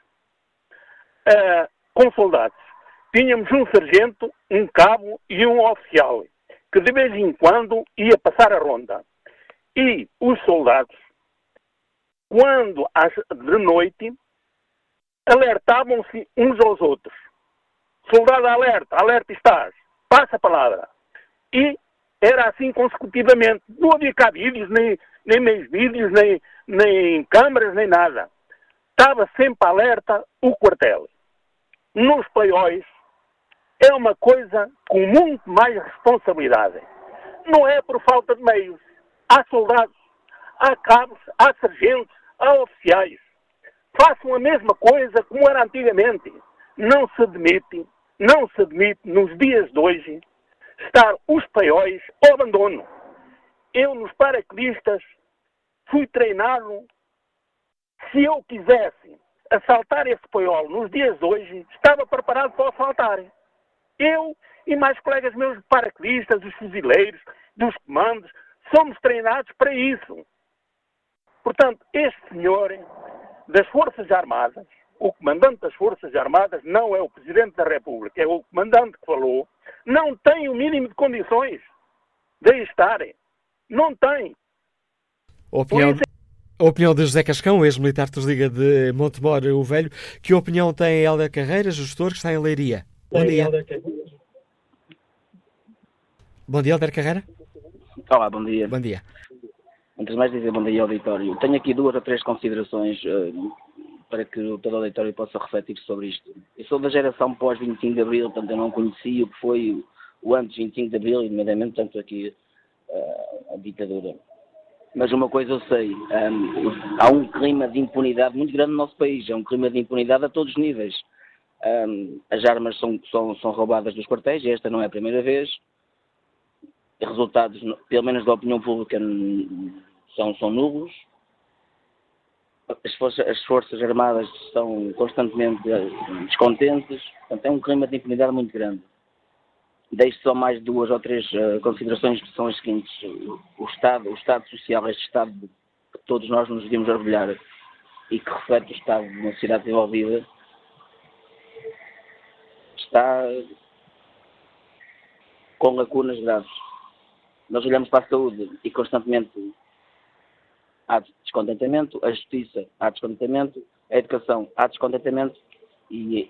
uh, com soldados. Tínhamos um sargento, um cabo e um oficial, que de vez em quando ia passar a ronda. E os soldados, quando às, de noite, alertavam-se uns aos outros. Soldado alerta, alerta estás, passa a palavra. E era assim consecutivamente. Não havia cá vídeos, nem... nem meios vídeos, nem, nem câmaras, nem nada. Estava sempre alerta o quartel. Nos paióis é uma coisa com muito mais responsabilidade. Não é por falta de meios. Há soldados, há cabos, há sargentos, há oficiais. façam a mesma coisa como era antigamente. Não se admite, não se admite, nos dias de hoje, estar os paióis ao abandono. Eu, nos paraquedistas, fui treinado. Se eu quisesse assaltar esse paiol nos dias de hoje, estava preparado para assaltar. Eu e mais colegas meus de paraquedistas, dos fuzileiros, dos comandos, somos treinados para isso. Portanto, este senhor das Forças Armadas, o comandante das Forças Armadas, não é o Presidente da República, é o comandante que falou, não tem o mínimo de condições de estarem. Não tem. Opinião... A opinião de José Cascão, ex-militar de Liga de Montemor, o Velho. Que opinião tem Hélder Carreiras, gestor, que está em Leiria? Bom dia. Bom dia, Hélder Carreira. Olá, bom dia. Bom dia. Antes de mais dizer bom dia ao auditório. Tenho aqui duas ou três considerações uh, para que todo o auditório possa refletir sobre isto. Eu sou da geração pós vinte e cinco de Abril, portanto eu não conheci o que foi o antes vinte e cinco de Abril, e nomeadamente tanto aqui uh, a ditadura. Mas uma coisa eu sei, um, há um clima de impunidade muito grande no nosso país, é um clima de impunidade a todos os níveis. Um, as armas são, são, são roubadas dos quartéis, e esta não é a primeira vez. Resultados, pelo menos da opinião pública, são, são nulos. As forças, as forças armadas estão constantemente descontentes, portanto é um clima de impunidade muito grande. Deixo só mais duas ou três uh, considerações, que são as seguintes. O Estado, o Estado Social, este Estado que todos nós nos devíamos orgulhar e que reflete o Estado de uma sociedade desenvolvida, está com lacunas graves. Nós olhamos para a saúde e constantemente há descontentamento, a justiça há descontentamento, a educação há descontentamento e,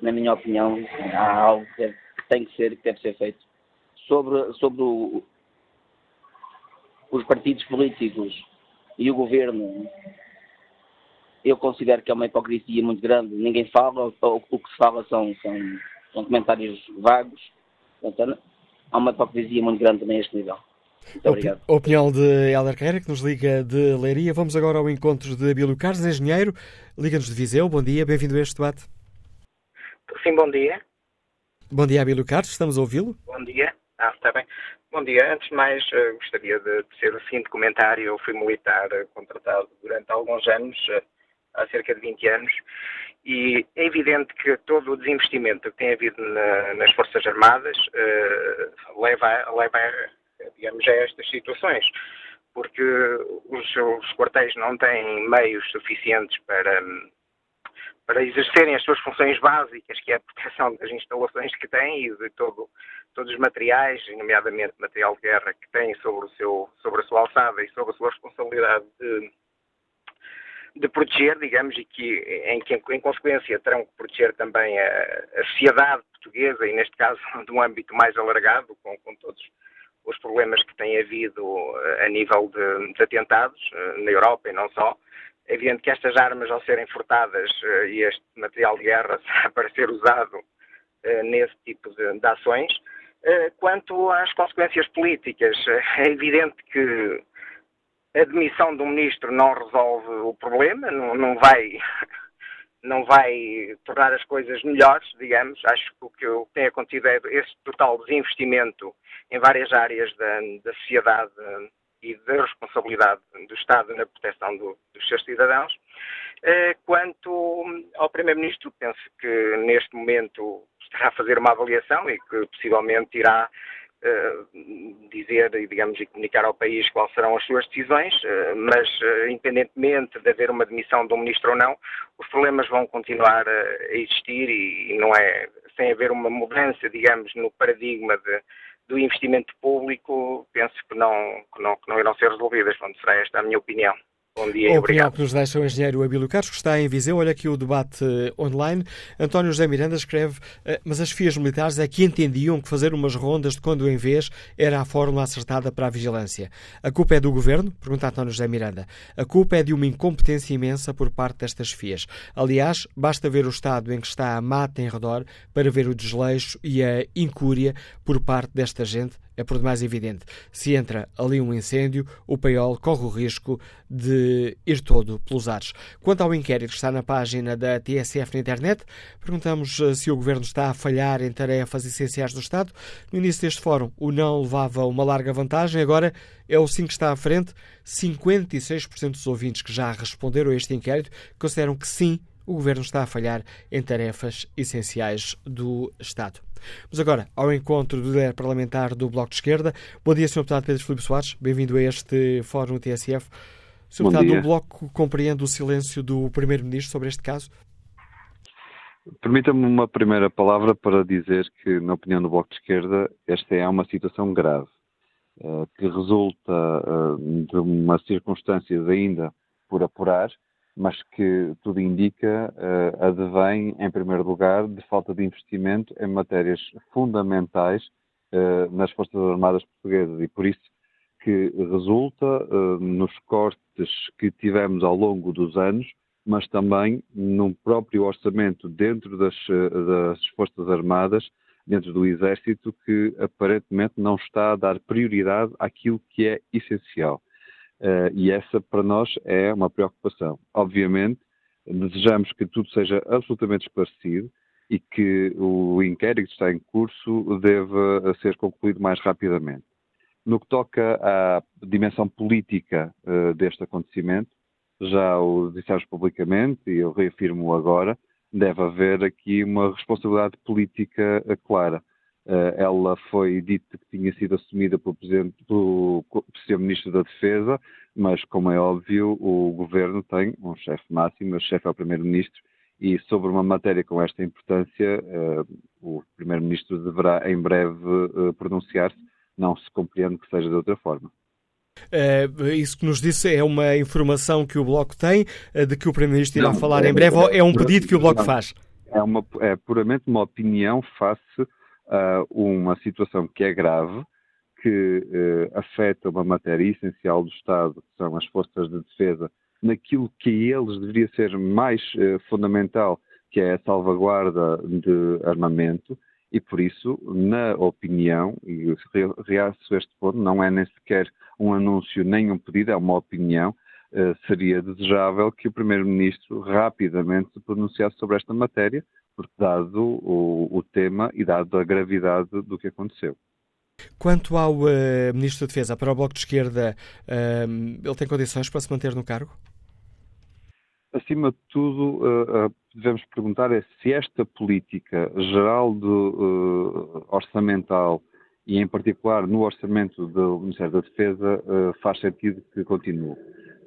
na minha opinião, há algo que deve tem que ser, que deve ser feito. Sobre, sobre o, os partidos políticos e o governo, eu considero que é uma hipocrisia muito grande. Ninguém fala, ou, o que se fala são, são, são comentários vagos. Portanto, há uma hipocrisia muito grande também a este nível. Muito obrigado. A opinião de Hélder Carreira, que nos liga de Leiria. Vamos agora ao encontro de Abílio Carlos, engenheiro. Liga-nos de Viseu. Bom dia, bem-vindo a este debate. Sim, bom dia. Bom dia, Abílio Carlos. Estamos a ouvi-lo? Bom dia. Ah, está bem. Bom dia. Antes de mais, uh, gostaria de dizer o seguinte comentário. Eu fui militar uh, contratado durante alguns anos, uh, há cerca de vinte anos, e é evidente que todo o desinvestimento que tem havido na, nas Forças Armadas uh, leva, leva digamos, a estas situações, porque os, os quartéis não têm meios suficientes para... Um, para exercerem as suas funções básicas, que é a proteção das instalações que têm e de todo, todos os materiais, nomeadamente material de guerra, que têm sobre, o seu, sobre a sua alçada e sobre a sua responsabilidade de, de proteger, digamos, e que em, em consequência terão que proteger também a, a sociedade portuguesa, e neste caso de um âmbito mais alargado, com, com todos os problemas que têm havido a nível de, de atentados na Europa e não só. É evidente que estas armas, ao serem furtadas uh, e este material de guerra para ser usado uh, nesse tipo de, de ações. Uh, quanto às consequências políticas, uh, é evidente que a admissão do ministro não resolve o problema, não, não, vai, não vai tornar as coisas melhores, digamos. Acho que o que, o que tem acontecido é esse total desinvestimento em várias áreas da, da sociedade uh, e da responsabilidade do Estado na proteção do, dos seus cidadãos. Quanto ao Primeiro-Ministro, penso que neste momento estará a fazer uma avaliação e que possivelmente irá uh, dizer e, digamos, e comunicar ao país quais serão as suas decisões, uh, mas uh, independentemente de haver uma demissão do Ministro ou não, os problemas vão continuar a, a existir e, e não é sem haver uma mudança, digamos, no paradigma de do investimento público, penso que não, que não, que não irão ser resolvidas. Portanto, será esta a minha opinião. Bom dia e obrigado. A opinião que nos deixa o engenheiro Abílio Carlos, que está em Viseu. Olha aqui o debate online. António José Miranda escreve, mas as fias militares é que entendiam que fazer umas rondas de quando em vez era a fórmula acertada para a vigilância. A culpa é do governo? Pergunta António José Miranda. A culpa é de uma incompetência imensa por parte destas fias. Aliás, basta ver o estado em que está a mata em redor para ver o desleixo e a incúria por parte desta gente é por demais evidente. Se entra ali um incêndio, o paiol corre o risco de ir todo pelos ares. Quanto ao inquérito que está na página da T S F na internet, perguntamos se o Governo está a falhar em tarefas essenciais do Estado. No início deste fórum, o não levava uma larga vantagem, agora é o sim que está à frente. cinquenta e seis por cento dos ouvintes que já responderam a este inquérito consideram que sim, o Governo está a falhar em tarefas essenciais do Estado. Mas agora, ao encontro do líder parlamentar do Bloco de Esquerda. Bom dia, senhor Deputado Pedro Filipe Soares. Bem-vindo a este Fórum T S F. senhor Deputado, o Bloco compreende o silêncio do Primeiro-Ministro sobre este caso? Permita-me uma primeira palavra para dizer que, na opinião do Bloco de Esquerda, esta é uma situação grave, que resulta de uma circunstância ainda por apurar, mas que tudo indica uh, advém, em primeiro lugar, de falta de investimento em matérias fundamentais uh, nas Forças Armadas Portuguesas, e por isso que resulta uh, nos cortes que tivemos ao longo dos anos, mas também num próprio orçamento dentro das, das Forças Armadas, dentro do Exército, que aparentemente não está a dar prioridade àquilo que é essencial. Uh, e essa, para nós, é uma preocupação. Obviamente, desejamos que tudo seja absolutamente esclarecido e que o inquérito que está em curso deva ser concluído mais rapidamente. No que toca à dimensão política uh, deste acontecimento, já o dissemos publicamente e eu reafirmo agora, deve haver aqui uma responsabilidade política clara. Uh, ela foi dito que tinha sido assumida pelo Presidente, pelo senhor Ministro da Defesa, mas, como é óbvio, o Governo tem um chefe máximo, o chefe é o Primeiro-Ministro, e sobre uma matéria com esta importância, uh, o Primeiro-Ministro deverá em breve uh, pronunciar-se, não se compreende que seja de outra forma. Uh, isso que nos disse é uma informação que o Bloco tem, uh, de que o Primeiro-Ministro irá não, falar é, em breve, é, ou é um pedido que o Bloco não, faz? É, uma, é puramente uma opinião face Uh, uma situação que é grave, que uh, afeta uma matéria essencial do Estado, que são as forças de defesa, naquilo que a eles deveria ser mais uh, fundamental, que é a salvaguarda de armamento, e por isso, na opinião, e reaço este ponto, não é nem sequer um anúncio nem um pedido, é uma opinião, uh, seria desejável que o Primeiro-Ministro rapidamente se pronunciasse sobre esta matéria, porque dado o, o tema e dado a gravidade do que aconteceu. Quanto ao uh, Ministro da Defesa, para o Bloco de Esquerda, uh, ele tem condições para se manter no cargo? Acima de tudo, uh, uh, devemos perguntar é se esta política geral do, uh, orçamental, e em particular no orçamento do Ministério da Defesa, uh, faz sentido que continue.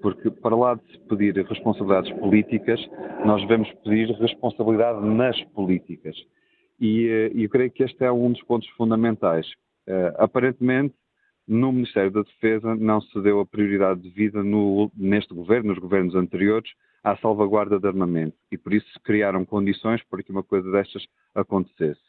Porque, para lá de se pedir responsabilidades políticas, nós devemos pedir responsabilidade nas políticas. E, e eu creio que este é um dos pontos fundamentais. Uh, aparentemente, no Ministério da Defesa não se deu a prioridade devida no, neste governo, nos governos anteriores, à salvaguarda de armamento. E por isso se criaram condições para que uma coisa destas acontecesse.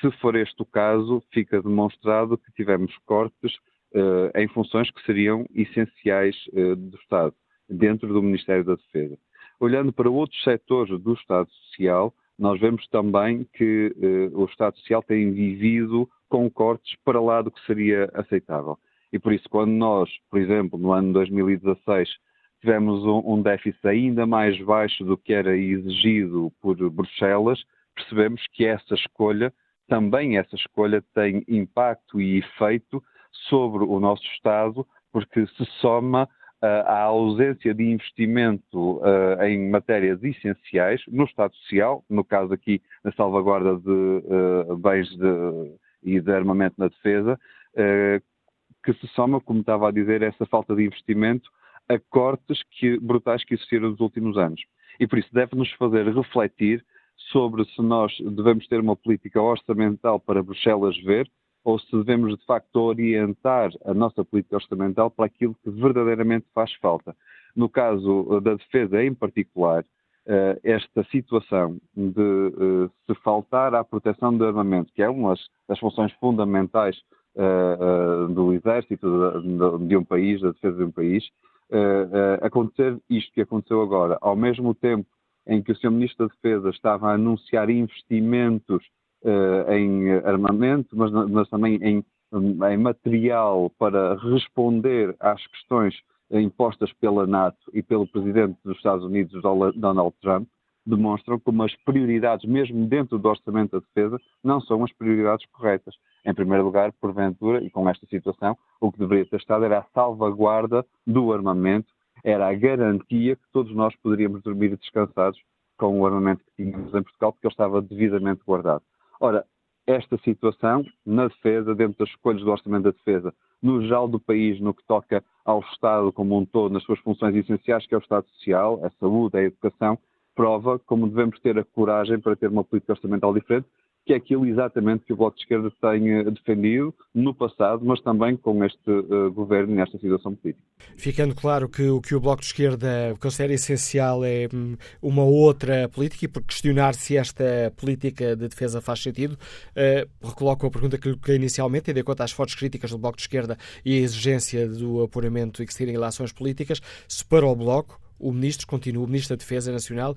Se for este o caso, fica demonstrado que tivemos cortes Uh, em funções que seriam essenciais uh, do Estado, dentro do Ministério da Defesa. Olhando para outros setores do Estado Social, nós vemos também que uh, o Estado Social tem vivido com cortes para lá do que seria aceitável. E por isso, quando nós, por exemplo, no ano dois mil e dezasseis, tivemos um, um déficit ainda mais baixo do que era exigido por Bruxelas, percebemos que essa escolha, também essa escolha, tem impacto e efeito sobre o nosso Estado, porque se soma uh, à ausência de investimento uh, em matérias essenciais no Estado Social, no caso aqui na salvaguarda de uh, bens de, e de armamento na defesa, uh, que se soma, como estava a dizer, essa falta de investimento a cortes que, brutais que existiram nos últimos anos. E por isso deve-nos fazer refletir sobre se nós devemos ter uma política orçamental para Bruxelas ver, ou se devemos, de facto, orientar a nossa política orçamental para aquilo que verdadeiramente faz falta. No caso da defesa em particular, esta situação de se faltar à proteção do armamento, que é uma das funções fundamentais do exército de um país, da defesa de um país, acontecer isto que aconteceu agora, ao mesmo tempo em que o senhor Ministro da Defesa estava a anunciar investimentos Uh, em armamento, mas, mas também em em material para responder às questões impostas pela NATO e pelo presidente dos Estados Unidos, Donald Trump, demonstram como as prioridades, mesmo dentro do orçamento da defesa, não são as prioridades corretas. Em primeiro lugar, porventura, e com esta situação, o que deveria ter estado era a salvaguarda do armamento, era a garantia que todos nós poderíamos dormir descansados com o armamento que tínhamos em Portugal, porque ele estava devidamente guardado. Ora, esta situação, na defesa, dentro das escolhas do orçamento da defesa, no geral do país, no que toca ao Estado como um todo, nas suas funções essenciais, que é o Estado Social, a saúde, a educação, prova como devemos ter a coragem para ter uma política orçamental diferente, que é aquilo exatamente que o Bloco de Esquerda tem defendido no passado, mas também com este uh, governo, nesta situação política. Ficando claro que o que o Bloco de Esquerda considera essencial é uma outra política, e por questionar se esta política de defesa faz sentido, uh, recoloco a pergunta que lhe coloquei inicialmente, tendo em conta as fortes críticas do Bloco de Esquerda e a exigência do apuramento e que se tirem relações políticas, se para o Bloco, o Ministro, continua, o Ministro da Defesa Nacional,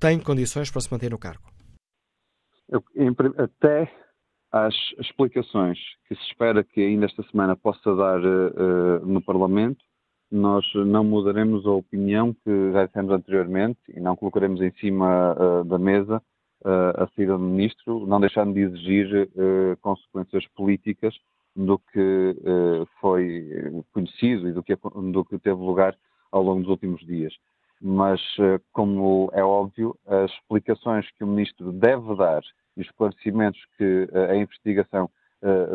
tem condições para se manter no cargo? Eu, até às explicações que se espera que ainda esta semana possa dar uh, no Parlamento, nós não mudaremos a opinião que já dissemos anteriormente e não colocaremos em cima uh, da mesa uh, a saída do Ministro, não deixando de exigir uh, consequências políticas do que uh, foi conhecido e do que, do que teve lugar ao longo dos últimos dias. Mas, como é óbvio, as explicações que o Ministro deve dar e os esclarecimentos que a investigação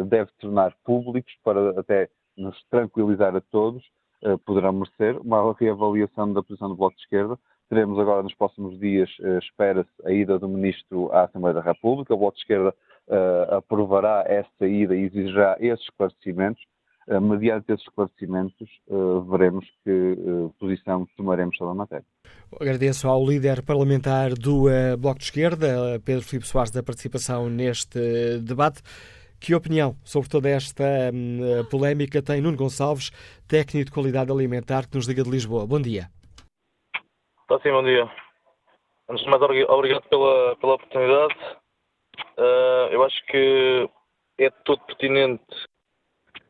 deve tornar públicos, para até nos tranquilizar a todos, poderão merecer uma reavaliação da posição do Bloco de Esquerda. Teremos agora, nos próximos dias, espera-se a ida do Ministro à Assembleia da República. O Bloco de Esquerda aprovará essa ida e exigirá esses esclarecimentos. Mediante esses esclarecimentos, uh, veremos que uh, posição tomaremos sobre a matéria. Agradeço ao líder parlamentar do uh, Bloco de Esquerda, Pedro Filipe Soares, da participação neste uh, debate. Que opinião sobre toda esta uh, polémica tem Nuno Gonçalves, técnico de qualidade alimentar, que nos liga de Lisboa? Bom dia. Está sim, bom dia. Antes de mais, obrigado pela, pela oportunidade. Uh, eu acho que é todo pertinente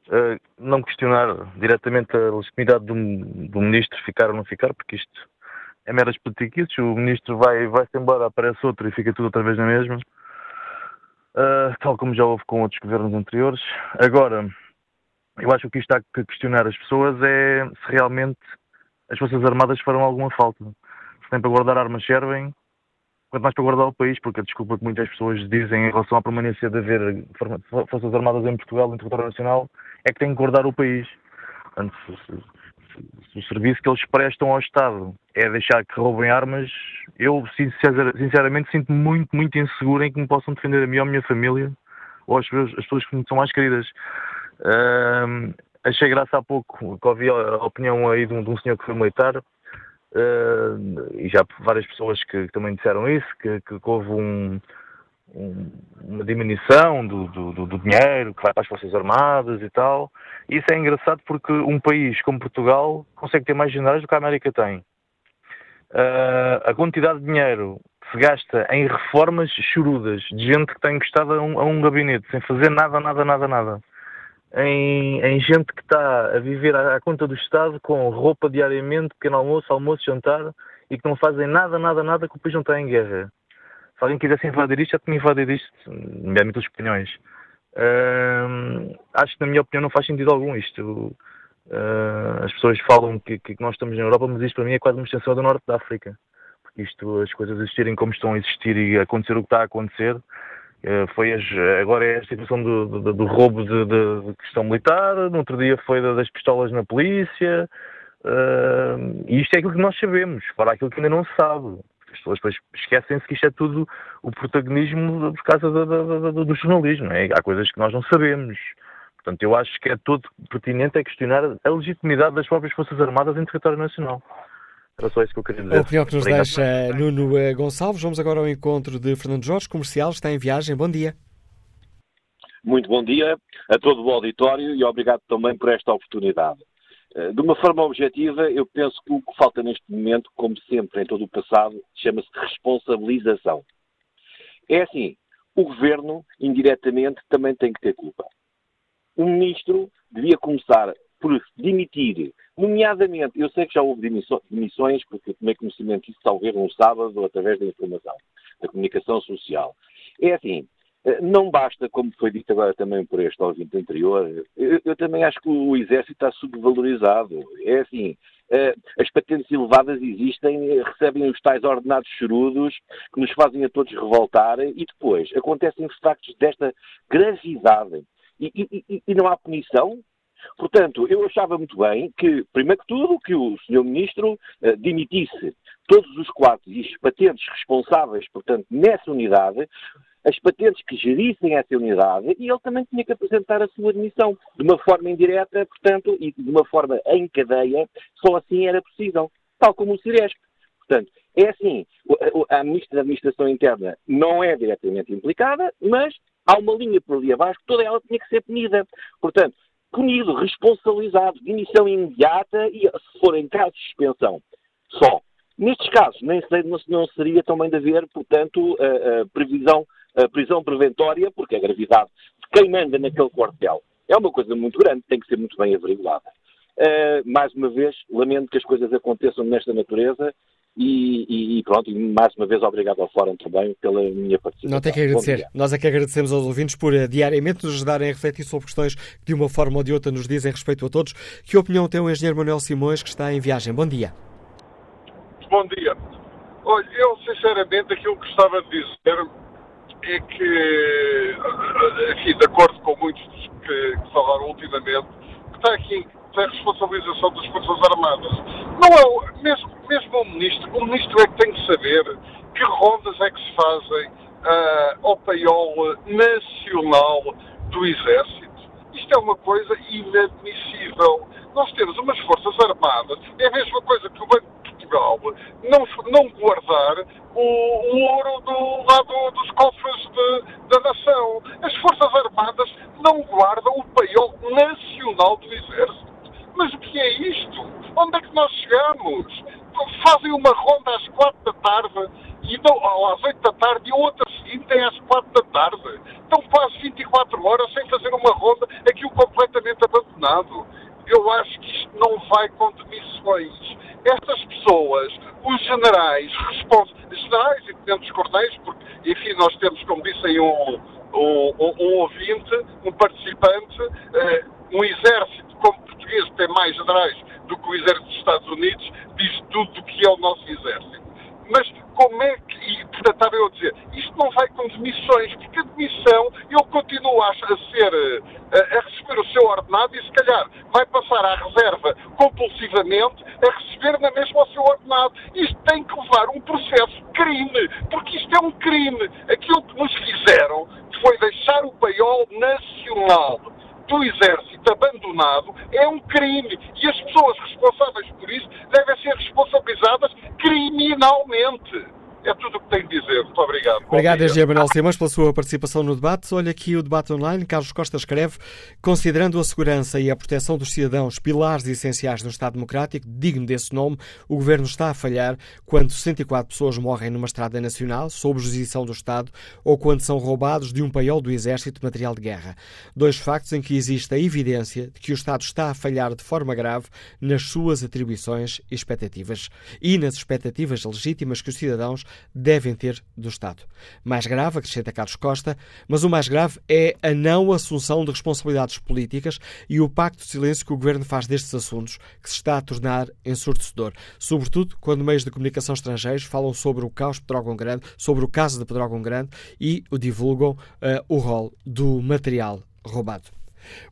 Uh, não questionar diretamente a legitimidade do, do Ministro ficar ou não ficar, porque isto é meras politiquices. O Ministro vai, vai-se embora, aparece outro e fica tudo outra vez na mesma, uh, tal como já houve com outros governos anteriores. Agora, eu acho que isto há que questionar as pessoas é se realmente as Forças Armadas farão alguma falta. Se nem para guardar armas servem, quanto mais para guardar o país, porque a desculpa que muitas pessoas dizem em relação à permanência de haver Forças Armadas em Portugal, em território nacional, é que têm que guardar o país. Portanto, se, se, se o serviço que eles prestam ao Estado é deixar que roubem armas, eu sinceramente sinto-me muito, muito inseguro em que me possam defender a mim ou a minha família, ou as, as pessoas que me são mais queridas. Uh, achei graça há pouco que ouvi a opinião aí de um, de um senhor que foi militar, Uh, e já várias pessoas que, que também disseram isso, que, que houve um, um, uma diminuição do, do, do dinheiro que vai para as Forças Armadas e tal. Isso é engraçado porque um país como Portugal consegue ter mais generais do que a América tem. Uh, a quantidade de dinheiro que se gasta em reformas chorudas, de gente que está encostada a um, a um gabinete sem fazer nada, nada, nada, nada. Em, em gente que está a viver à, à conta do Estado, com roupa diariamente, pequeno almoço, almoço, jantar, e que não fazem nada, nada, nada, que o país não está em guerra. Se alguém quisesse invadir isto, já tinha invadido isto, nomeadamente os espanhóis. Hum, acho que, na minha opinião, não faz sentido algum isto. Hum, as pessoas falam que, que nós estamos na Europa, mas isto para mim é quase uma extensão do Norte da África. Porque isto, as coisas existirem como estão a existir e acontecer o que está a acontecer, foi as, agora é a situação do, do, do roubo de, de, de questão militar, no outro dia foi das pistolas na polícia, uh, e isto é aquilo que nós sabemos, fora aquilo que ainda não se sabe. As pessoas depois esquecem-se que isto é tudo o protagonismo por causa do, do, do, do jornalismo, é? Há coisas que nós não sabemos. Portanto, eu acho que é todo pertinente é questionar a legitimidade das próprias Forças Armadas em território nacional. Era só isso que eu queria dizer. A opinião que nos Obrigado. deixa Nuno Gonçalves. Vamos agora ao encontro de Fernando Jorge, comercial, está em viagem. Bom dia. Muito bom dia a todo o auditório e obrigado também por esta oportunidade. De uma forma objetiva, eu penso que o que falta neste momento, como sempre em todo o passado, chama-se responsabilização. É assim, o Governo, indiretamente, também tem que ter culpa. o ministro devia começar por demitir, nomeadamente, eu sei que já houve demissões, porque eu tomei conhecimento disso talvez num sábado ou através da informação, da comunicação social. É assim, não basta, como foi dito agora também por este ouvinte anterior, eu, eu também acho que o Exército está subvalorizado. É assim, as patentes elevadas existem, recebem os tais ordenados chorudos que nos fazem a todos revoltar e depois acontecem factos desta gravidade e, e, e não há punição. Portanto, eu achava muito bem que, primeiro que tudo, que o senhor Ministro uh, demitisse todos os quatro e as patentes responsáveis, portanto, nessa unidade, as patentes que gerissem essa unidade, e ele também tinha que apresentar a sua demissão, de uma forma indireta, portanto, e de uma forma em cadeia, só assim era possível, tal como o Ciresp. Portanto, é assim, a Ministra da Administração Interna não é diretamente implicada, mas há uma linha por ali abaixo, toda ela tinha que ser punida. Portanto, punido, responsabilizado, demissão imediata e, se for em caso de suspensão, só. Nestes casos, nem sei, não, não seria também de haver, portanto, a, a previsão, a prisão preventória, porque a gravidade de quem manda naquele quartel é uma coisa muito grande, tem que ser muito bem averiguada. Uh, mais uma vez, lamento que as coisas aconteçam nesta natureza. E, e pronto, e mais uma vez obrigado ao Fórum também pela minha participação. Não tem que agradecer. Nós é que agradecemos aos ouvintes por uh, diariamente nos ajudarem a refletir sobre questões que de uma forma ou de outra nos dizem respeito a todos. Que opinião tem o engenheiro Manuel Simões, que está em viagem? Bom dia. Bom dia. Olha, eu sinceramente aquilo que gostava de dizer é que, enfim, de acordo com muitos que, que falaram ultimamente, que está aqui a responsabilização das Forças Armadas. Não é o mesmo. Mesmo o ministro, o ministro é que tem que saber que rondas é que se fazem uh, ao paiol nacional do Exército. Isto é uma coisa inadmissível. Nós temos umas Forças Armadas, é a mesma coisa que o Banco de Portugal não, não guardar o, o ouro do, lá do, dos cofres de, da nação. As Forças Armadas não guardam o paiol nacional do Exército. Mas o que é isto? Onde é que nós chegamos? Fazem uma ronda às quatro da tarde, e não, ou às oito da tarde, e outra seguinte é às quatro da tarde. Estão quase vinte e quatro horas sem fazer uma ronda, aquilo completamente abandonado. Eu acho que isto não vai com demissões. Estas pessoas, os generais, responsáveis, generais e tenentes coronéis, porque, enfim, nós temos, como disse um, um, um ouvinte, um participante, um exército como português tem mais generais do que o exército dos Estados Unidos, diz tudo o que é o nosso exército. Mas como é que, e portanto estava eu a dizer, isto não vai com demissões, porque a demissão, ele continua a ser, a, a receber o seu ordenado e se calhar vai passar à reserva compulsivamente a receber na mesma o seu ordenado. Isto tem que levar um processo de crime, porque isto é um crime. Aquilo que nos fizeram foi deixar o paiol nacional do Exército abandonado é um crime e as pessoas responsáveis por isso devem ser responsabilizadas criminalmente. É tudo o que tenho de dizer. Muito obrigado. Obrigado, engenheiro Manuel Simões, pela sua participação no debate. Olha aqui o debate online. Carlos Costa escreve: considerando a segurança e a proteção dos cidadãos pilares essenciais de um Estado democrático, digno desse nome, o Governo está a falhar quando sessenta e quatro pessoas morrem numa estrada nacional, sob jurisdição do Estado, ou quando são roubados de um paiol do Exército de material de guerra. Dois factos em que existe a evidência de que o Estado está a falhar de forma grave nas suas atribuições e expectativas, e nas expectativas legítimas que os cidadãos devem ter do Estado. Mais grave, acrescenta Carlos Costa, mas o mais grave é a não assunção de responsabilidades políticas e o pacto de silêncio que o Governo faz destes assuntos, que se está a tornar ensurdecedor, sobretudo quando meios de comunicação estrangeiros falam sobre o caos de Pedrógão Grande, sobre o caso de Pedrógão Grande e o divulgam uh, o rol do material roubado.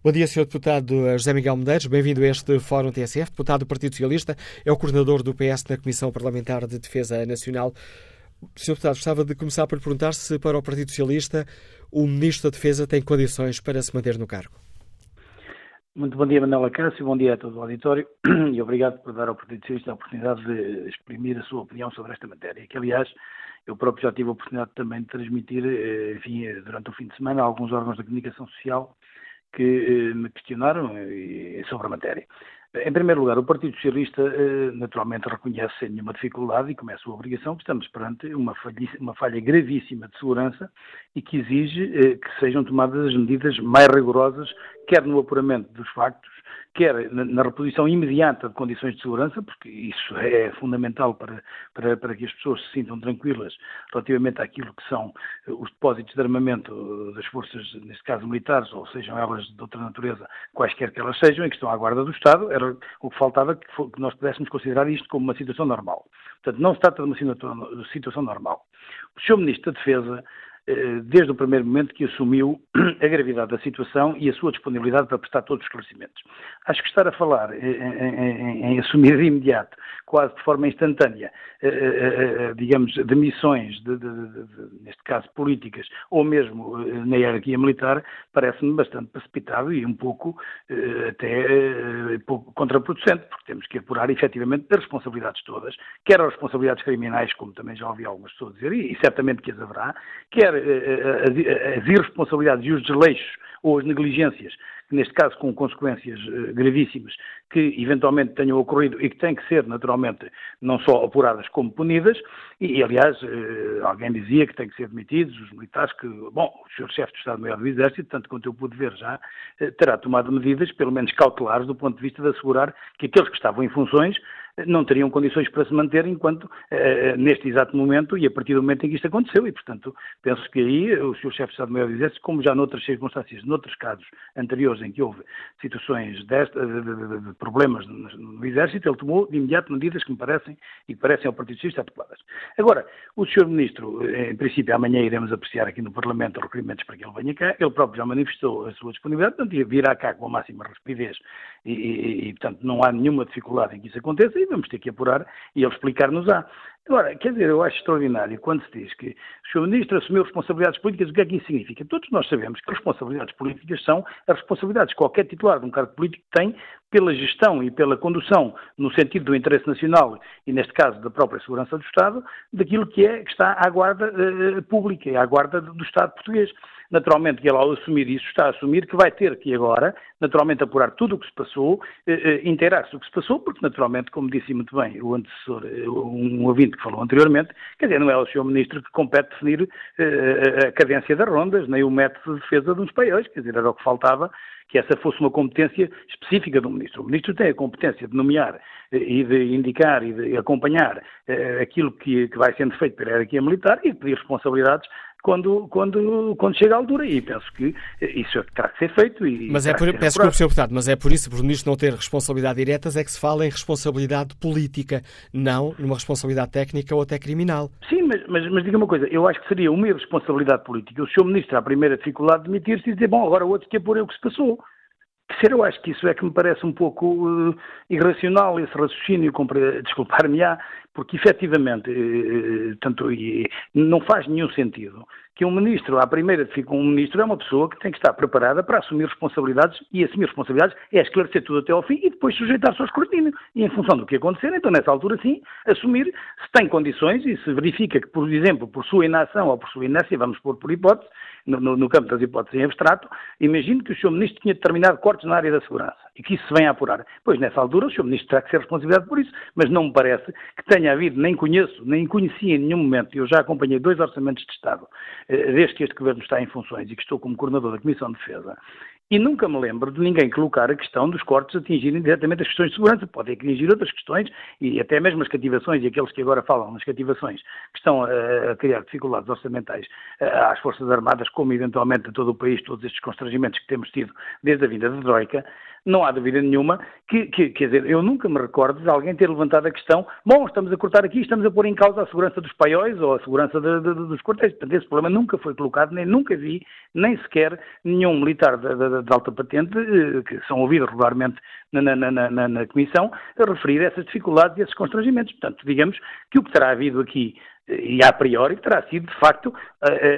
Bom dia, senhor Deputado José Miguel Medeiros. Bem-vindo a este Fórum T S F. Deputado do Partido Socialista, é o coordenador do P S na Comissão Parlamentar de Defesa Nacional. senhor Deputado, gostava de começar por perguntar se para o Partido Socialista o Ministro da Defesa tem condições para se manter no cargo. Muito bom dia, Manuel Acácio. Bom dia a todo o auditório e obrigado por dar ao Partido Socialista a oportunidade de exprimir a sua opinião sobre esta matéria, que, aliás, eu próprio já tive a oportunidade também de transmitir, enfim, durante o fim de semana a alguns órgãos da comunicação social que me questionaram sobre a matéria. Em primeiro lugar, o Partido Socialista naturalmente reconhece sem nenhuma dificuldade e começa a obrigação que estamos perante uma falha, uma falha gravíssima de segurança e que exige que sejam tomadas as medidas mais rigorosas, quer no apuramento dos factos, quer na reposição imediata de condições de segurança, porque isso é fundamental para, para, para que as pessoas se sintam tranquilas relativamente àquilo que são os depósitos de armamento das forças, neste caso militares, ou sejam elas de outra natureza, quaisquer que elas sejam, e que estão à guarda do Estado. Era o que faltava, que, for, que nós pudéssemos considerar isto como uma situação normal. Portanto, não se trata de uma situação normal. O senhor Ministro da Defesa, desde o primeiro momento que assumiu a gravidade da situação e a sua disponibilidade para prestar todos os esclarecimentos. Acho que estar a falar em, em, em assumir de imediato, quase de forma instantânea, digamos, demissões, de, de, de, de, neste caso políticas, ou mesmo na hierarquia militar, parece-me bastante precipitado e um pouco até pouco contraproducente, porque temos que apurar efetivamente as responsabilidades todas, quer as responsabilidades criminais, como também já ouvi algumas pessoas dizer, e, e certamente que as haverá, quer as irresponsabilidades e os desleixos ou as negligências, neste caso com consequências gravíssimas, que eventualmente tenham ocorrido e que têm que ser, naturalmente, não só apuradas como punidas, e, aliás, alguém dizia que têm que ser demitidos os militares que, bom, o senhor chefe do Estado-Maior do Exército, tanto quanto eu pude ver já, terá tomado medidas, pelo menos cautelares, do ponto de vista de assegurar que aqueles que estavam em funções não teriam condições para se manter enquanto, eh, neste exato momento e a partir do momento em que isto aconteceu. E, portanto, penso que aí o senhor Chefe de Estado-Maior do Exército, como já noutras circunstâncias, noutros casos anteriores em que houve situações desta, de, de, de problemas no, no Exército, ele tomou de imediato medidas que me parecem e que parecem ao Partido Socialista adequadas. Agora, o senhor Ministro, em princípio, amanhã iremos apreciar aqui no Parlamento os requerimentos para que ele venha cá. Ele próprio já manifestou a sua disponibilidade, portanto, virá cá com a máxima rapidez e, e, e, portanto, não há nenhuma dificuldade em que isso aconteça. Vamos ter que apurar e ele explicar-nos-á. Agora, quer dizer, eu acho extraordinário quando se diz que o senhor Ministro assumiu responsabilidades políticas. O que é que isso significa? Todos nós sabemos que responsabilidades políticas são as responsabilidades que qualquer titular de um cargo político tem pela gestão e pela condução, no sentido do interesse nacional e, neste caso, da própria segurança do Estado, daquilo que é que está à guarda eh, pública e à guarda do Estado português. Naturalmente que ele, ao assumir isso, está a assumir que vai ter que agora, naturalmente, apurar tudo o que se passou, eh, inteirar-se o que se passou, porque, naturalmente, como disse muito bem o antecessor, um ouvinte que falou anteriormente, quer dizer, não é o senhor Ministro que compete definir uh, a cadência das rondas, nem o método de defesa dos paióis, quer dizer, era o que faltava, que essa fosse uma competência específica do Ministro. O Ministro tem a competência de nomear e de indicar e de acompanhar uh, aquilo que, que vai sendo feito pela hierarquia militar e de pedir responsabilidades Quando, quando, quando chega à altura, e penso que isso é que terá que ser feito. E mas é por, peço desculpa, senhor Deputado, mas é por isso, por o Ministro não ter responsabilidade diretas, é que se fala em responsabilidade política, não numa responsabilidade técnica ou até criminal. Sim, mas, mas, mas diga uma coisa, eu acho que seria uma irresponsabilidade política o senhor Ministro, à primeira dificuldade de demitir-se e dizer, bom, agora o outro quer pôr eu que se passou. Eu acho que isso é que me parece um pouco uh, irracional, esse raciocínio, desculpar-me-á, porque efetivamente uh, tanto, uh, não faz nenhum sentido que um ministro, à primeira dificuldade, um ministro é uma pessoa que tem que estar preparada para assumir responsabilidades, e assumir responsabilidades é esclarecer tudo até ao fim e depois sujeitar-se ao escrutínio. E em função do que acontecer, então nessa altura sim, assumir se tem condições e se verifica que, por exemplo, por sua inação ou por sua inércia, vamos pôr por hipótese, no, no, no campo das hipóteses em abstrato, imagino que o senhor Ministro tinha determinado cortes na área da segurança e que isso se venha a apurar. Pois, nessa altura, o senhor Ministro terá que ser responsabilizado por isso, mas não me parece que tenha havido, nem conheço, nem conheci em nenhum momento, eu já acompanhei dois orçamentos de Estado, desde que este Governo está em funções e que estou como coordenador da Comissão de Defesa, e nunca me lembro de ninguém colocar a questão dos cortes atingirem diretamente as questões de segurança. Podem atingir outras questões e até mesmo as cativações, e aqueles que agora falam nas cativações que estão a, a criar dificuldades orçamentais às Forças Armadas, como eventualmente a todo o país, todos estes constrangimentos que temos tido desde a vinda da Troika. Não há dúvida nenhuma que, que, quer dizer, eu nunca me recordo de alguém ter levantado a questão, bom, estamos a cortar aqui, estamos a pôr em causa a segurança dos paióis ou a segurança de, de, de, dos quartéis. Portanto, esse problema nunca foi colocado, nem nunca vi, nem sequer nenhum militar de, de, de alta patente, que são ouvidos regularmente na, na, na, na, na Comissão, a referir a essas dificuldades e esses constrangimentos. Portanto, digamos que o que terá havido aqui, e a priori, terá sido, de facto,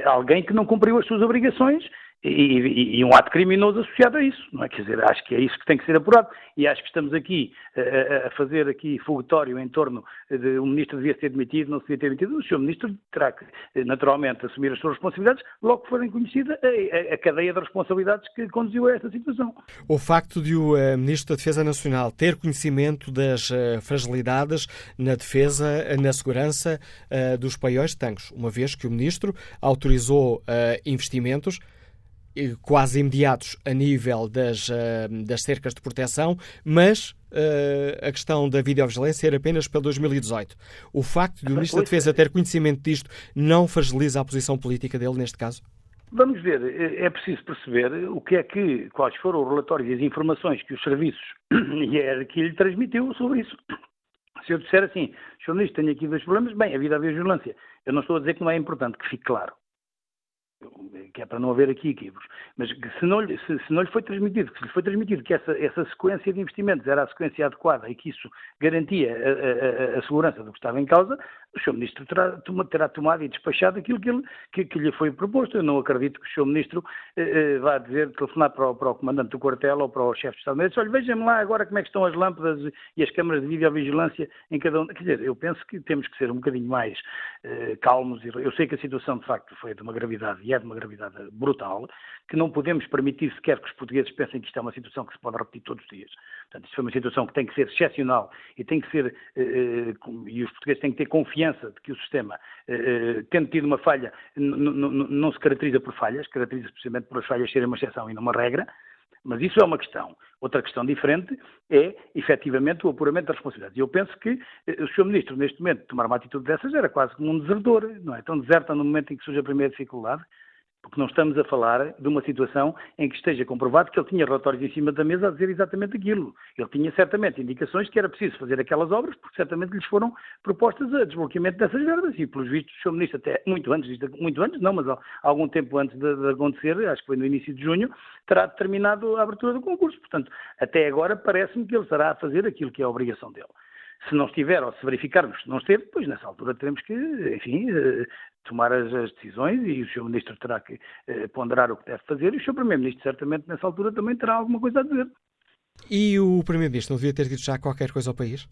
alguém que não cumpriu as suas obrigações e, e, e um ato criminoso associado a isso, não é? Quer dizer, acho que é isso que tem que ser apurado, e acho que estamos aqui a, a fazer aqui foguetório em torno de um ministro devia ser demitido, não se devia ter demitido. O senhor ministro terá que, naturalmente, assumir as suas responsabilidades, logo que forem conhecida a, a cadeia de responsabilidades que conduziu a esta situação. O facto de o uh, ministro da Defesa Nacional ter conhecimento das uh, fragilidades na defesa, na segurança uh, dos paióis de Tancos, uma vez que o ministro autorizou uh, investimentos quase imediatos a nível das, das cercas de proteção, mas uh, a questão da videovigilância era apenas para dois mil e dezoito. O facto de o Ministro da Defesa ter conhecimento disto não fragiliza a posição política dele neste caso? Vamos ver, é preciso perceber o que é que, quais foram os relatórios e as informações que os serviços e a hierarquia lhe transmitiu sobre isso. Se eu disser assim, senhor Ministro, tenho aqui dois problemas, bem, a videovigilância, eu não estou a dizer que não é importante, que fique claro, que é para não haver aqui equívocos, mas que se não, lhe, se, se não lhe foi transmitido, que se lhe foi transmitido que essa, essa sequência de investimentos era a sequência adequada e que isso garantia a, a, a segurança do que estava em causa, o senhor Ministro terá, terá tomado e despachado aquilo que, ele, que, que lhe foi proposto. Eu não acredito que o senhor Ministro eh, vá dizer, telefonar para o, para o Comandante do Quartel ou para o Chefe de Estado, mas olha, vejam-me lá agora como é que estão as lâmpadas e as câmaras de videovigilância em cada um. Quer dizer, eu penso que temos que ser um bocadinho mais eh, calmos. Eu sei que a situação, de facto, foi de uma gravidade e é de uma gravidade brutal, que não podemos permitir sequer que os portugueses pensem que isto é uma situação que se pode repetir todos os dias. Portanto, isto foi uma situação que tem que ser excepcional e tem que ser, eh, e os portugueses têm que ter confiança de que o sistema, eh, tendo tido uma falha, não se caracteriza por falhas, caracteriza-se precisamente por as falhas serem uma exceção e não uma regra. Mas isso é uma questão. Outra questão diferente é, efetivamente, o apuramento das responsabilidades. E eu penso que eh, o senhor Ministro, neste momento, tomar uma atitude dessas era quase como um desertor, não é? Então deserta no momento em que surge a primeira dificuldade, porque não estamos a falar de uma situação em que esteja comprovado que ele tinha relatórios em cima da mesa a dizer exatamente aquilo. Ele tinha, certamente, indicações que era preciso fazer aquelas obras, porque certamente lhes foram propostas a desbloqueamento dessas verbas. E, pelos vistos, o senhor Ministro, até muito antes, muito antes não, mas há algum tempo antes de, de acontecer, acho que foi no início de junho, terá determinado a abertura do concurso. Portanto, até agora parece-me que ele estará a fazer aquilo que é a obrigação dele. Se não estiver, ou se verificarmos que não esteve, pois nessa altura teremos que, enfim, tomar as, as decisões e o senhor Ministro terá que eh, ponderar o que deve fazer e o senhor Primeiro-Ministro, certamente, nessa altura também terá alguma coisa a dizer. E o Primeiro-Ministro não devia ter dito já qualquer coisa ao país?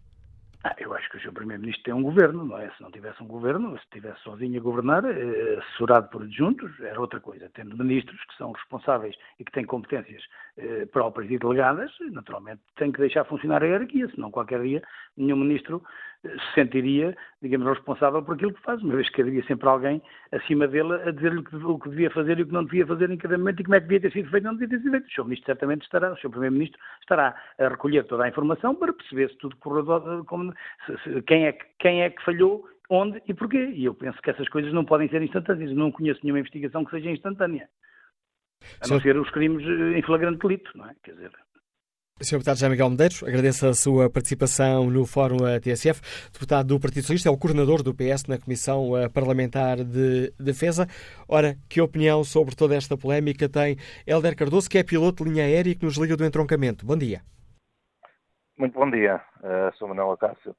Ah, eu acho que o senhor Primeiro-Ministro tem um governo, não é? Se não tivesse um governo, se estivesse sozinho a governar, eh, assessorado por adjuntos, era outra coisa. Tendo ministros que são responsáveis e que têm competências eh, próprias e delegadas, naturalmente tem que deixar funcionar a hierarquia, senão qualquer dia nenhum ministro se sentiria, digamos, responsável por aquilo que faz, uma vez que havia sempre alguém acima dele a dizer-lhe o que devia fazer e o que não devia fazer em cada momento e como é que devia ter sido feito e não devia ter sido feito. O senhor Ministro certamente estará, o senhor Primeiro-Ministro estará a recolher toda a informação para perceber se tudo correu, como, se, se, quem, é que, quem é que falhou, onde e porquê. E eu penso que essas coisas não podem ser instantâneas. Não conheço nenhuma investigação que seja instantânea, a não ser os crimes em flagrante delito, não é? Quer dizer... senhor Deputado José Miguel Medeiros, agradeço a sua participação no Fórum T S F. Deputado do Partido Socialista, é o coordenador do P S na Comissão Parlamentar de Defesa. Ora, que opinião sobre toda esta polémica tem Hélder Cardoso, que é piloto de linha aérea e que nos liga do entroncamento? Bom dia. Muito bom dia, uh, sou Manuel Acácio.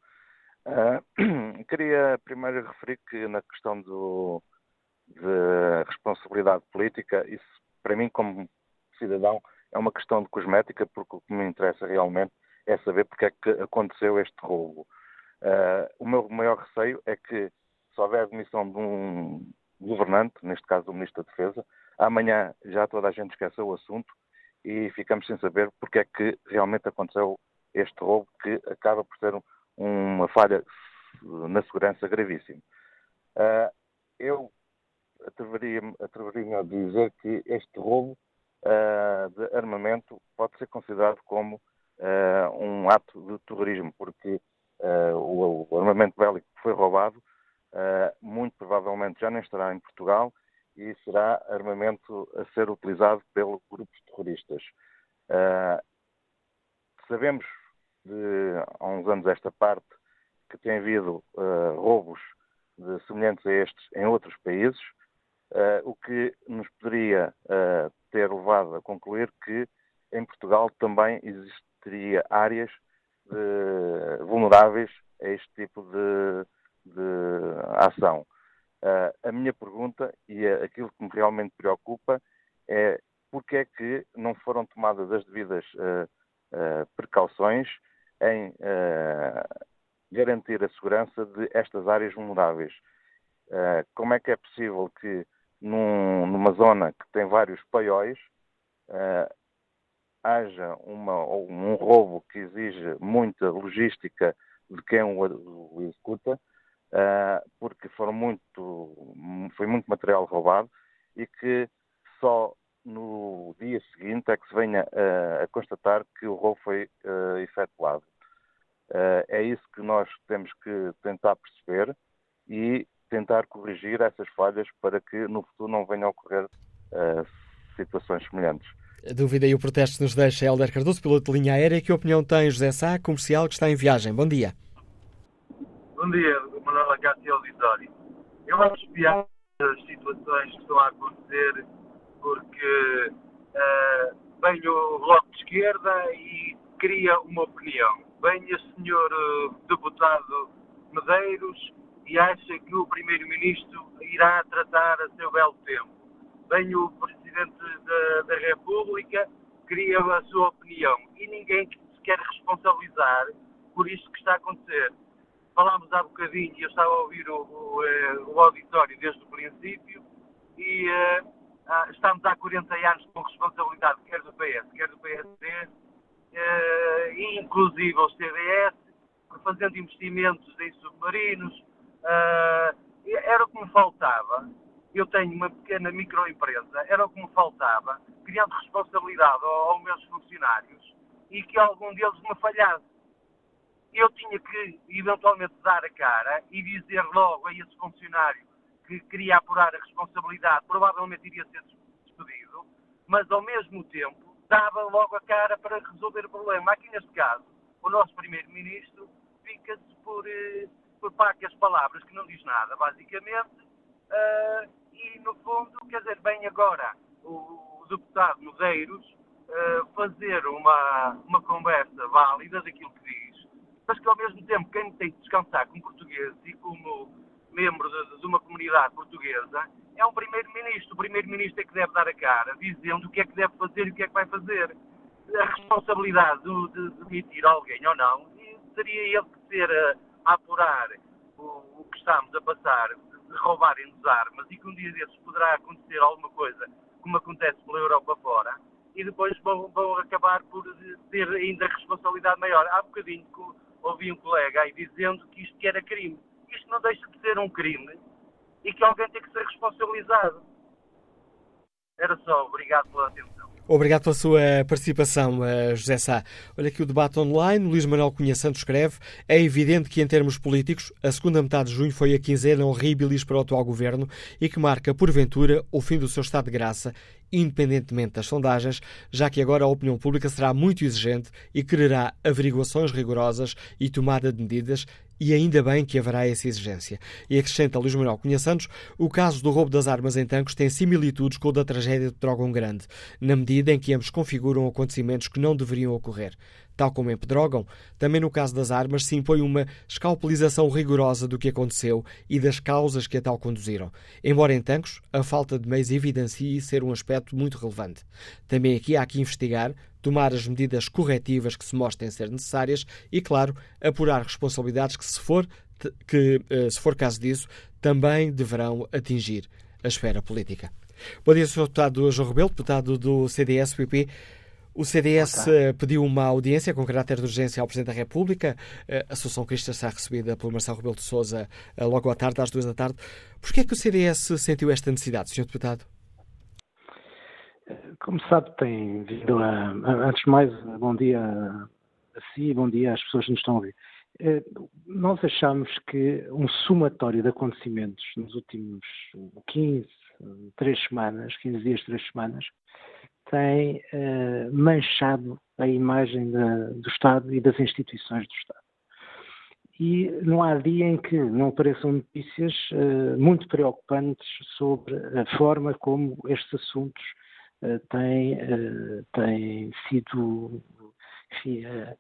Uh, queria primeiro referir que na questão do, de responsabilidade política, isso para mim como cidadão é uma questão de cosmética, porque o que me interessa realmente é saber porque é que aconteceu este roubo. Uh, o meu maior receio é que, se houver a demissão de um governante, neste caso do Ministro da Defesa, amanhã já toda a gente esqueceu o assunto e ficamos sem saber porque é que realmente aconteceu este roubo, que acaba por ser um, uma falha na segurança gravíssima. Uh, eu atreveria-me atreveria a dizer que este roubo Uh, de armamento pode ser considerado como uh, um ato de terrorismo, porque uh, o, o armamento bélico que foi roubado uh, muito provavelmente já não estará em Portugal e será armamento a ser utilizado pelos grupos terroristas. Uh, sabemos de, há uns anos esta parte, que tem havido uh, roubos de, semelhantes a estes em outros países, Uh, o que nos poderia uh, ter levado a concluir que em Portugal também existiria áreas de, vulneráveis a este tipo de, de ação. Uh, a minha pergunta e aquilo que me realmente preocupa é porque é que não foram tomadas as devidas uh, uh, precauções em uh, garantir a segurança de estas áreas vulneráveis. Uh, como é que é possível que num, numa zona que tem vários paióis uh, haja uma, um roubo que exige muita logística de quem o executa, uh, porque foram muito, foi muito material roubado, e que só no dia seguinte é que se venha uh, a constatar que o roubo foi uh, efetuado. Uh, é isso que nós temos que tentar perceber e tentar corrigir essas falhas para que no futuro não venham a ocorrer uh, situações semelhantes. A dúvida e o protesto nos deixa Hélder Cardoso, piloto de linha aérea. Que opinião tem José Sá, comercial que está em viagem? Bom dia. Bom dia, Manuel Acácio e auditório. Eu acho que há situações que estão a acontecer porque uh, vem o Bloco de Esquerda e cria uma opinião. Vem o senhor uh, deputado Medeiros e acha que o primeiro-ministro irá tratar a seu belo tempo. Vem o Presidente da, da República, cria a sua opinião e ninguém se quer responsabilizar por isto que está a acontecer. Falámos há bocadinho, eu estava a ouvir o, o, o auditório desde o princípio e uh, estamos há quarenta anos com responsabilidade, quer do P S, quer do P S D, uh, inclusive os C D S, fazendo investimentos em submarinos. Uh, era o que me faltava. Eu tenho uma pequena microempresa, era o que me faltava, criando responsabilidade aos meus funcionários e que algum deles me falhasse. Eu tinha que, eventualmente, dar a cara e dizer logo a esse funcionário que queria apurar a responsabilidade, provavelmente iria ser despedido, mas, ao mesmo tempo, dava logo a cara para resolver o problema. Aqui, neste caso, o nosso primeiro-ministro fica-se por, por pacas palavras, que não diz nada, basicamente. Uh, E, no fundo, quer dizer, vem agora o, o deputado Medeiros uh, fazer uma, uma conversa válida daquilo que diz, mas que, ao mesmo tempo, quem tem de descansar como português e como membro de, de uma comunidade portuguesa é um primeiro-ministro. O primeiro-ministro é que deve dar a cara, dizendo o que é que deve fazer e o que é que vai fazer. A responsabilidade de, de demitir alguém ou não, e seria ele que ter a, a apurar o, o que estamos a passar, de roubarem-nos armas, e que um dia desses poderá acontecer alguma coisa, como acontece pela Europa fora, e depois vão, vão acabar por ter ainda responsabilidade maior. Há bocadinho ouvi um colega aí dizendo que isto que era crime. Isto não deixa de ser um crime e que alguém tem que ser responsabilizado. Era só. Obrigado pela atenção. Obrigado pela sua participação, José Sá. Olha aqui o debate online. Luís Manuel Cunha Santos escreve: é evidente que, em termos políticos, a segunda metade de junho foi a quinzena horríbilis para o atual governo e que marca, porventura, o fim do seu estado de graça, independentemente das sondagens, já que agora a opinião pública será muito exigente e quererá averiguações rigorosas e tomada de medidas, e ainda bem que haverá essa exigência. E acrescenta Luís Manuel Cunha Santos: o caso do roubo das armas em Tancos tem similitudes com o da tragédia de Pedrógão Grande, na medida em que ambos configuram acontecimentos que não deveriam ocorrer. Tal como em Pedrógão, também no caso das armas se impõe uma escalpelização rigorosa do que aconteceu e das causas que a tal conduziram, embora em Tancos a falta de meios evidencie ser um aspecto muito relevante. Também aqui há que investigar, tomar as medidas corretivas que se mostrem ser necessárias e, claro, apurar responsabilidades que, se for, que, se for caso disso, também deverão atingir a esfera política. Bom dia, senhor deputado João Rebelo, deputado do C D S-P P. O C D S pediu uma audiência com caráter de urgência ao Presidente da República. A Associação Cristã será recebida pelo Marcelo Rebelo de Sousa logo à tarde, às duas da tarde. Porquê é que o C D S sentiu esta necessidade, senhor deputado? Como sabe, tem vindo a... Antes de mais, bom dia a si e bom dia às pessoas que nos estão a ouvir. Nós achamos que um somatório de acontecimentos nos últimos quinze, três semanas, quinze dias, três semanas, tem uh, manchado a imagem da, do Estado e das instituições do Estado. E não há dia em que não apareçam notícias uh, muito preocupantes sobre a forma como estes assuntos uh, têm, uh, têm sido, enfim, uh,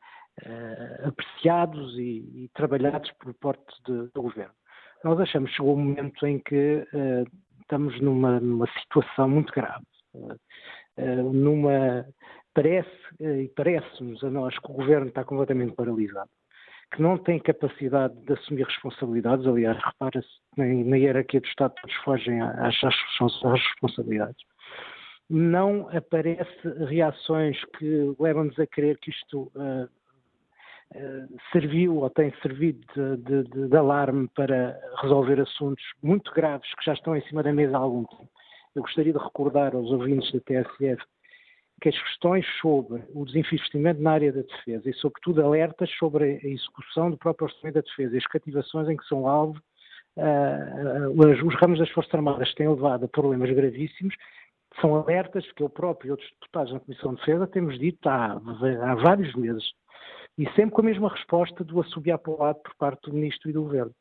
uh, apreciados e, e trabalhados por parte de, do Governo. Nós achamos que chegou um momento em que uh, estamos numa, numa situação muito grave. uh, numa... Parece, uh, parece-nos a nós que o Governo está completamente paralisado, que não tem capacidade de assumir responsabilidades. Aliás, repara-se, na, na hierarquia do Estado todos fogem às, às responsabilidades. Não aparece reações que levam-nos a crer que isto uh, uh, serviu ou tem servido de, de, de alarme para resolver assuntos muito graves que já estão em cima da mesa há algum tempo. Eu gostaria de recordar aos ouvintes da T S F que as questões sobre o desinvestimento na área da defesa e, sobretudo, alertas sobre a execução do próprio orçamento da defesa e as cativações em que são alvo uh, uh, os ramos das Forças Armadas têm levado a problemas gravíssimos. São alertas que eu próprio e outros deputados na Comissão de Defesa temos dito há, há vários meses, e sempre com a mesma resposta do assobiar para o lado por parte do Ministro e do Governo.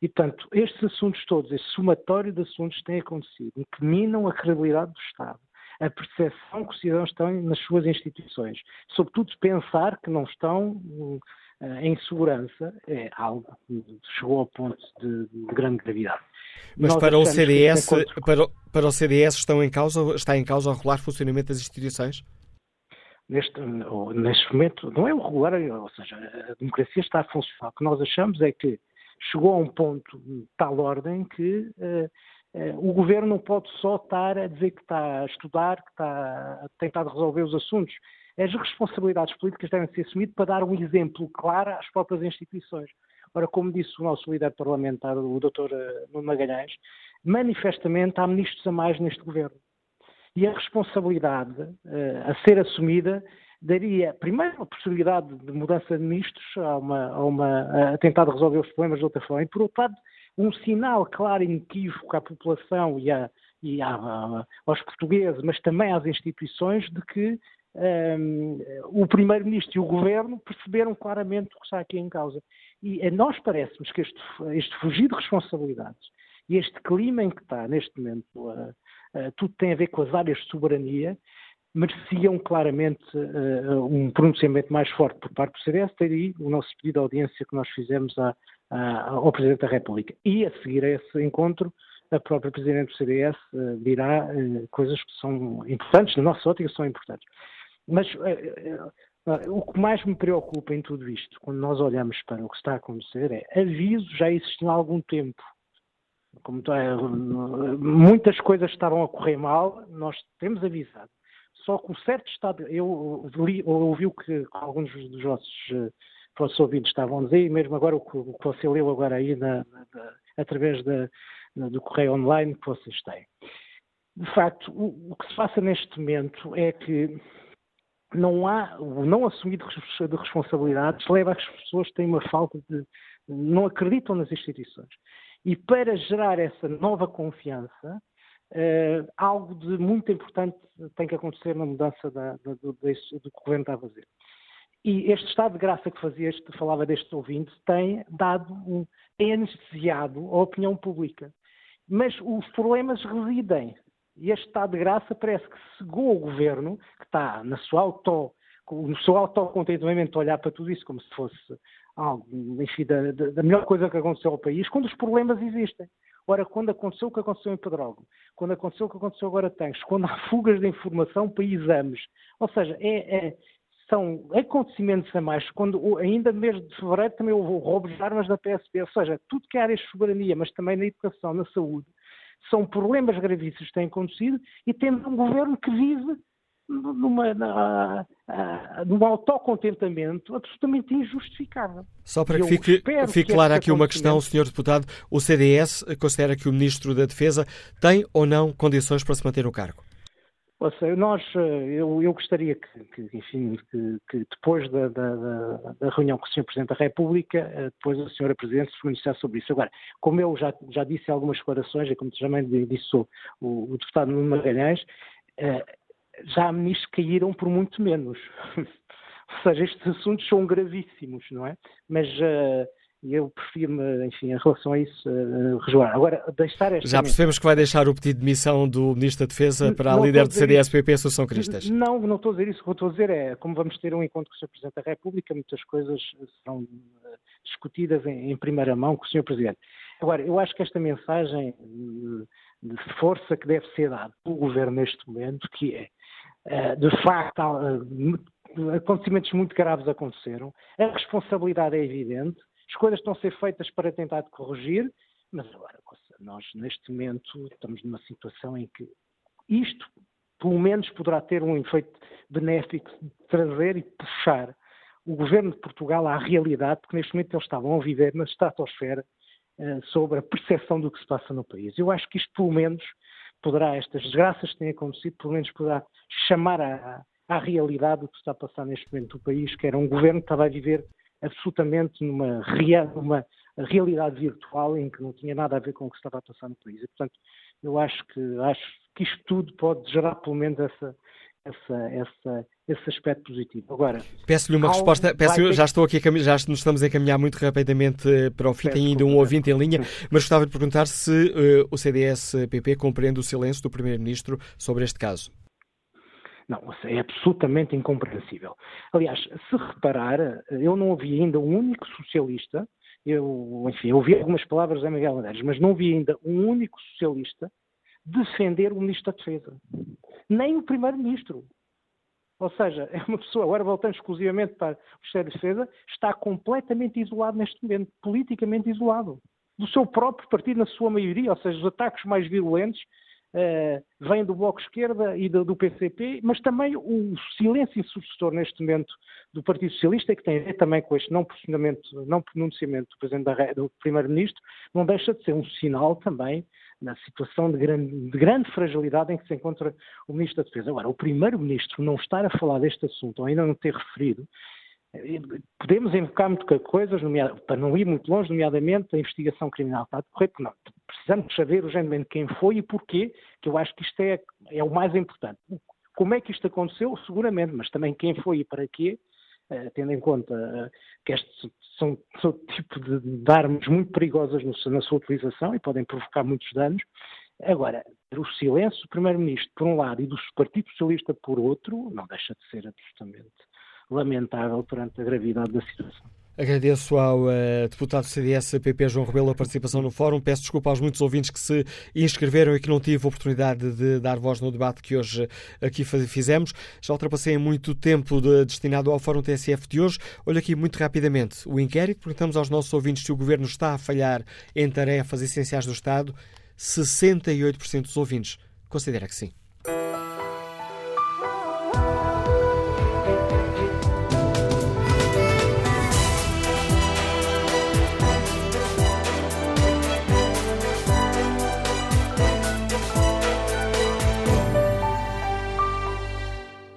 E, portanto, estes assuntos todos, este somatório de assuntos que têm acontecido e que minam a credibilidade do Estado, a percepção que os cidadãos têm nas suas instituições, sobretudo pensar que não estão uh, em segurança, é algo que chegou ao ponto de, de grande gravidade. Mas para o, C D S, para, para o C D S estão em causa, está em causa o regular funcionamento das instituições? Neste, neste momento não é o regular, ou seja, a democracia está a funcionar. O que nós achamos é que chegou a um ponto de tal ordem que uh, uh, o Governo não pode só estar a dizer que está a estudar, que está a tentar resolver os assuntos. As responsabilidades políticas devem ser assumidas para dar um exemplo claro às próprias instituições. Ora, como disse o nosso líder parlamentar, o doutor Nuno Magalhães, manifestamente há ministros a mais neste governo. E a responsabilidade uh, a ser assumida daria, primeiro, a possibilidade de mudança de ministros a, uma, a, uma, a tentar resolver os problemas de outra forma, e, por outro lado, um sinal claro e inequívoco à população e, a, e a, aos portugueses, mas também às instituições, de que um, o primeiro-ministro e o governo perceberam claramente o que está aqui em causa. E a nós parece-nos que este, este fugir de responsabilidades e este clima em que está neste momento, uh, uh, tudo tem a ver com as áreas de soberania, mereciam claramente uh, um pronunciamento mais forte por parte do C D S. Teria o nosso pedido de audiência que nós fizemos à, à, ao Presidente da República. E a seguir a esse encontro, a própria Presidente do C D S uh, dirá uh, coisas que são importantes, na nossa ótica são importantes. Mas... Uh, uh, O que mais me preocupa em tudo isto, quando nós olhamos para o que está a acontecer, é aviso já existiam há algum tempo. Como, muitas coisas estavam a correr mal, nós temos avisado. Só que um certo Estado... Eu li, ouvi o que alguns dos nossos, nossos ouvintes estavam a dizer, e mesmo agora o que, o que você leu agora aí na, na, através da, na, do correio online que vocês têm. De facto, o, o que se passa neste momento é que não há, o não assumir de responsabilidades leva a que as pessoas têm uma falta de, não acreditam nas instituições. E para gerar essa nova confiança, eh, algo de muito importante tem que acontecer na mudança da, da, do, desse, do que o governo está a fazer. E este estado de graça que fazia este, falava destes ouvintes, tem dado um, tem anestesiado a opinião pública. Mas os problemas residem. E este estado de graça parece que cegou o governo, que está na sua auto, no seu autocontentamento a olhar para tudo isso como se fosse algo, enfim, da, da melhor coisa que aconteceu ao país, quando os problemas existem. Ora, quando aconteceu o que aconteceu em Pedrógão, quando aconteceu o que aconteceu agora em Tancos, quando há fugas de informação para exames, ou seja, é, é, são acontecimentos a mais, quando ainda no mês de fevereiro também houve roubos de armas da P S P, ou seja, tudo que é áreas de soberania, mas também na educação, na saúde, são problemas gravíssimos que têm acontecido e temos um governo que vive numa, numa, num autocontentamento absolutamente injustificável. Só para que fique, fique clara aqui uma questão, senhor Deputado, o C D S considera que o Ministro da Defesa tem ou não condições para se manter no cargo? Ou seja, nós, eu, eu gostaria que, que, enfim, que, que depois da, da, da reunião com o senhor Presidente da República, depois a senhora Presidente se pronunciasse sobre isso. Agora, como eu já, já disse em algumas declarações, e como também disse o, o deputado Nuno Magalhães, já há ministros que caíram por muito menos. Ou seja, estes assuntos são gravíssimos, não é? Mas... E eu prefiro-me, enfim, em relação a isso, uh, rejoar. Agora, deixar esta... Já percebemos que vai deixar o pedido de demissão do Ministro da Defesa para não, a líder do C D S P P, Associação Cristas. Não, não estou a dizer isso. O que eu estou a dizer é, como vamos ter um encontro com o senhor Presidente da República, muitas coisas serão discutidas em, em primeira mão com o senhor Presidente. Agora, eu acho que esta mensagem de força que deve ser dado pelo governo neste momento, que é, de facto, acontecimentos muito graves aconteceram, a responsabilidade é evidente, as coisas estão a ser feitas para tentar corrigir, mas agora nós neste momento estamos numa situação em que isto pelo menos poderá ter um efeito benéfico de trazer e puxar o governo de Portugal à realidade, porque neste momento eles estavam a viver na estratosfera sobre a percepção do que se passa no país. Eu acho que isto, pelo menos, poderá, estas desgraças que têm acontecido, pelo menos poderá chamar à, à realidade do que está a passar neste momento no país, que era um governo que estava a viver absolutamente numa, rea, numa realidade virtual em que não tinha nada a ver com o que se estava a passar no país. E, portanto, eu acho que, acho que isto tudo pode gerar, pelo menos, essa... Essa, essa, esse aspecto positivo. Agora, peço-lhe uma resposta, peço, já estou aqui a caminhar, já nos estamos a encaminhar muito rapidamente para o fim, tem ainda um ouvinte em linha, mas gostava de perguntar se uh, o C D S P P compreende o silêncio do Primeiro-Ministro sobre este caso. Não, é absolutamente incompreensível. Aliás, se reparar, eu não ouvi ainda um único socialista, eu, enfim, eu ouvi algumas palavras de Miguel Medeiros, mas não ouvi ainda um único socialista defender o Ministro da Defesa. Nem o Primeiro-Ministro. Ou seja, é uma pessoa, agora voltando exclusivamente para o Ministério da Defesa, está completamente isolado neste momento, politicamente isolado. Do seu próprio partido, na sua maioria, ou seja, os ataques mais virulentos uh, vêm do Bloco Esquerda e do, do P C P, mas também o silêncio sucessor neste momento do Partido Socialista, que tem a ver também com este não pronunciamento, não pronunciamento do, Presidente da, do Primeiro-Ministro, não deixa de ser um sinal também na situação de grande, de grande fragilidade em que se encontra o Ministro da Defesa. Agora, o Primeiro-Ministro não estar a falar deste assunto, ou ainda não ter referido, podemos invocar muitas coisas, para não ir muito longe, nomeadamente a investigação criminal está a decorrer, porque não, precisamos saber urgentemente quem foi e porquê, que eu acho que isto é, é o mais importante. Como é que isto aconteceu? Seguramente, mas também quem foi e para quê, tendo em conta que estes são todo tipo de armas muito perigosas na sua utilização e podem provocar muitos danos. Agora, o silêncio do Primeiro-Ministro, por um lado, e do Partido Socialista, por outro, não deixa de ser absolutamente lamentável perante a gravidade da situação. Agradeço ao uh, deputado do C D S P P, João Rebelo, a participação no fórum. Peço desculpa aos muitos ouvintes que se inscreveram e que não tive oportunidade de dar voz no debate que hoje aqui fizemos. Já ultrapassei muito tempo de, destinado ao fórum T S F de hoje. Olho aqui muito rapidamente o inquérito. Perguntamos aos nossos ouvintes se o Governo está a falhar em tarefas essenciais do Estado. sessenta e oito por cento dos ouvintes considera que sim.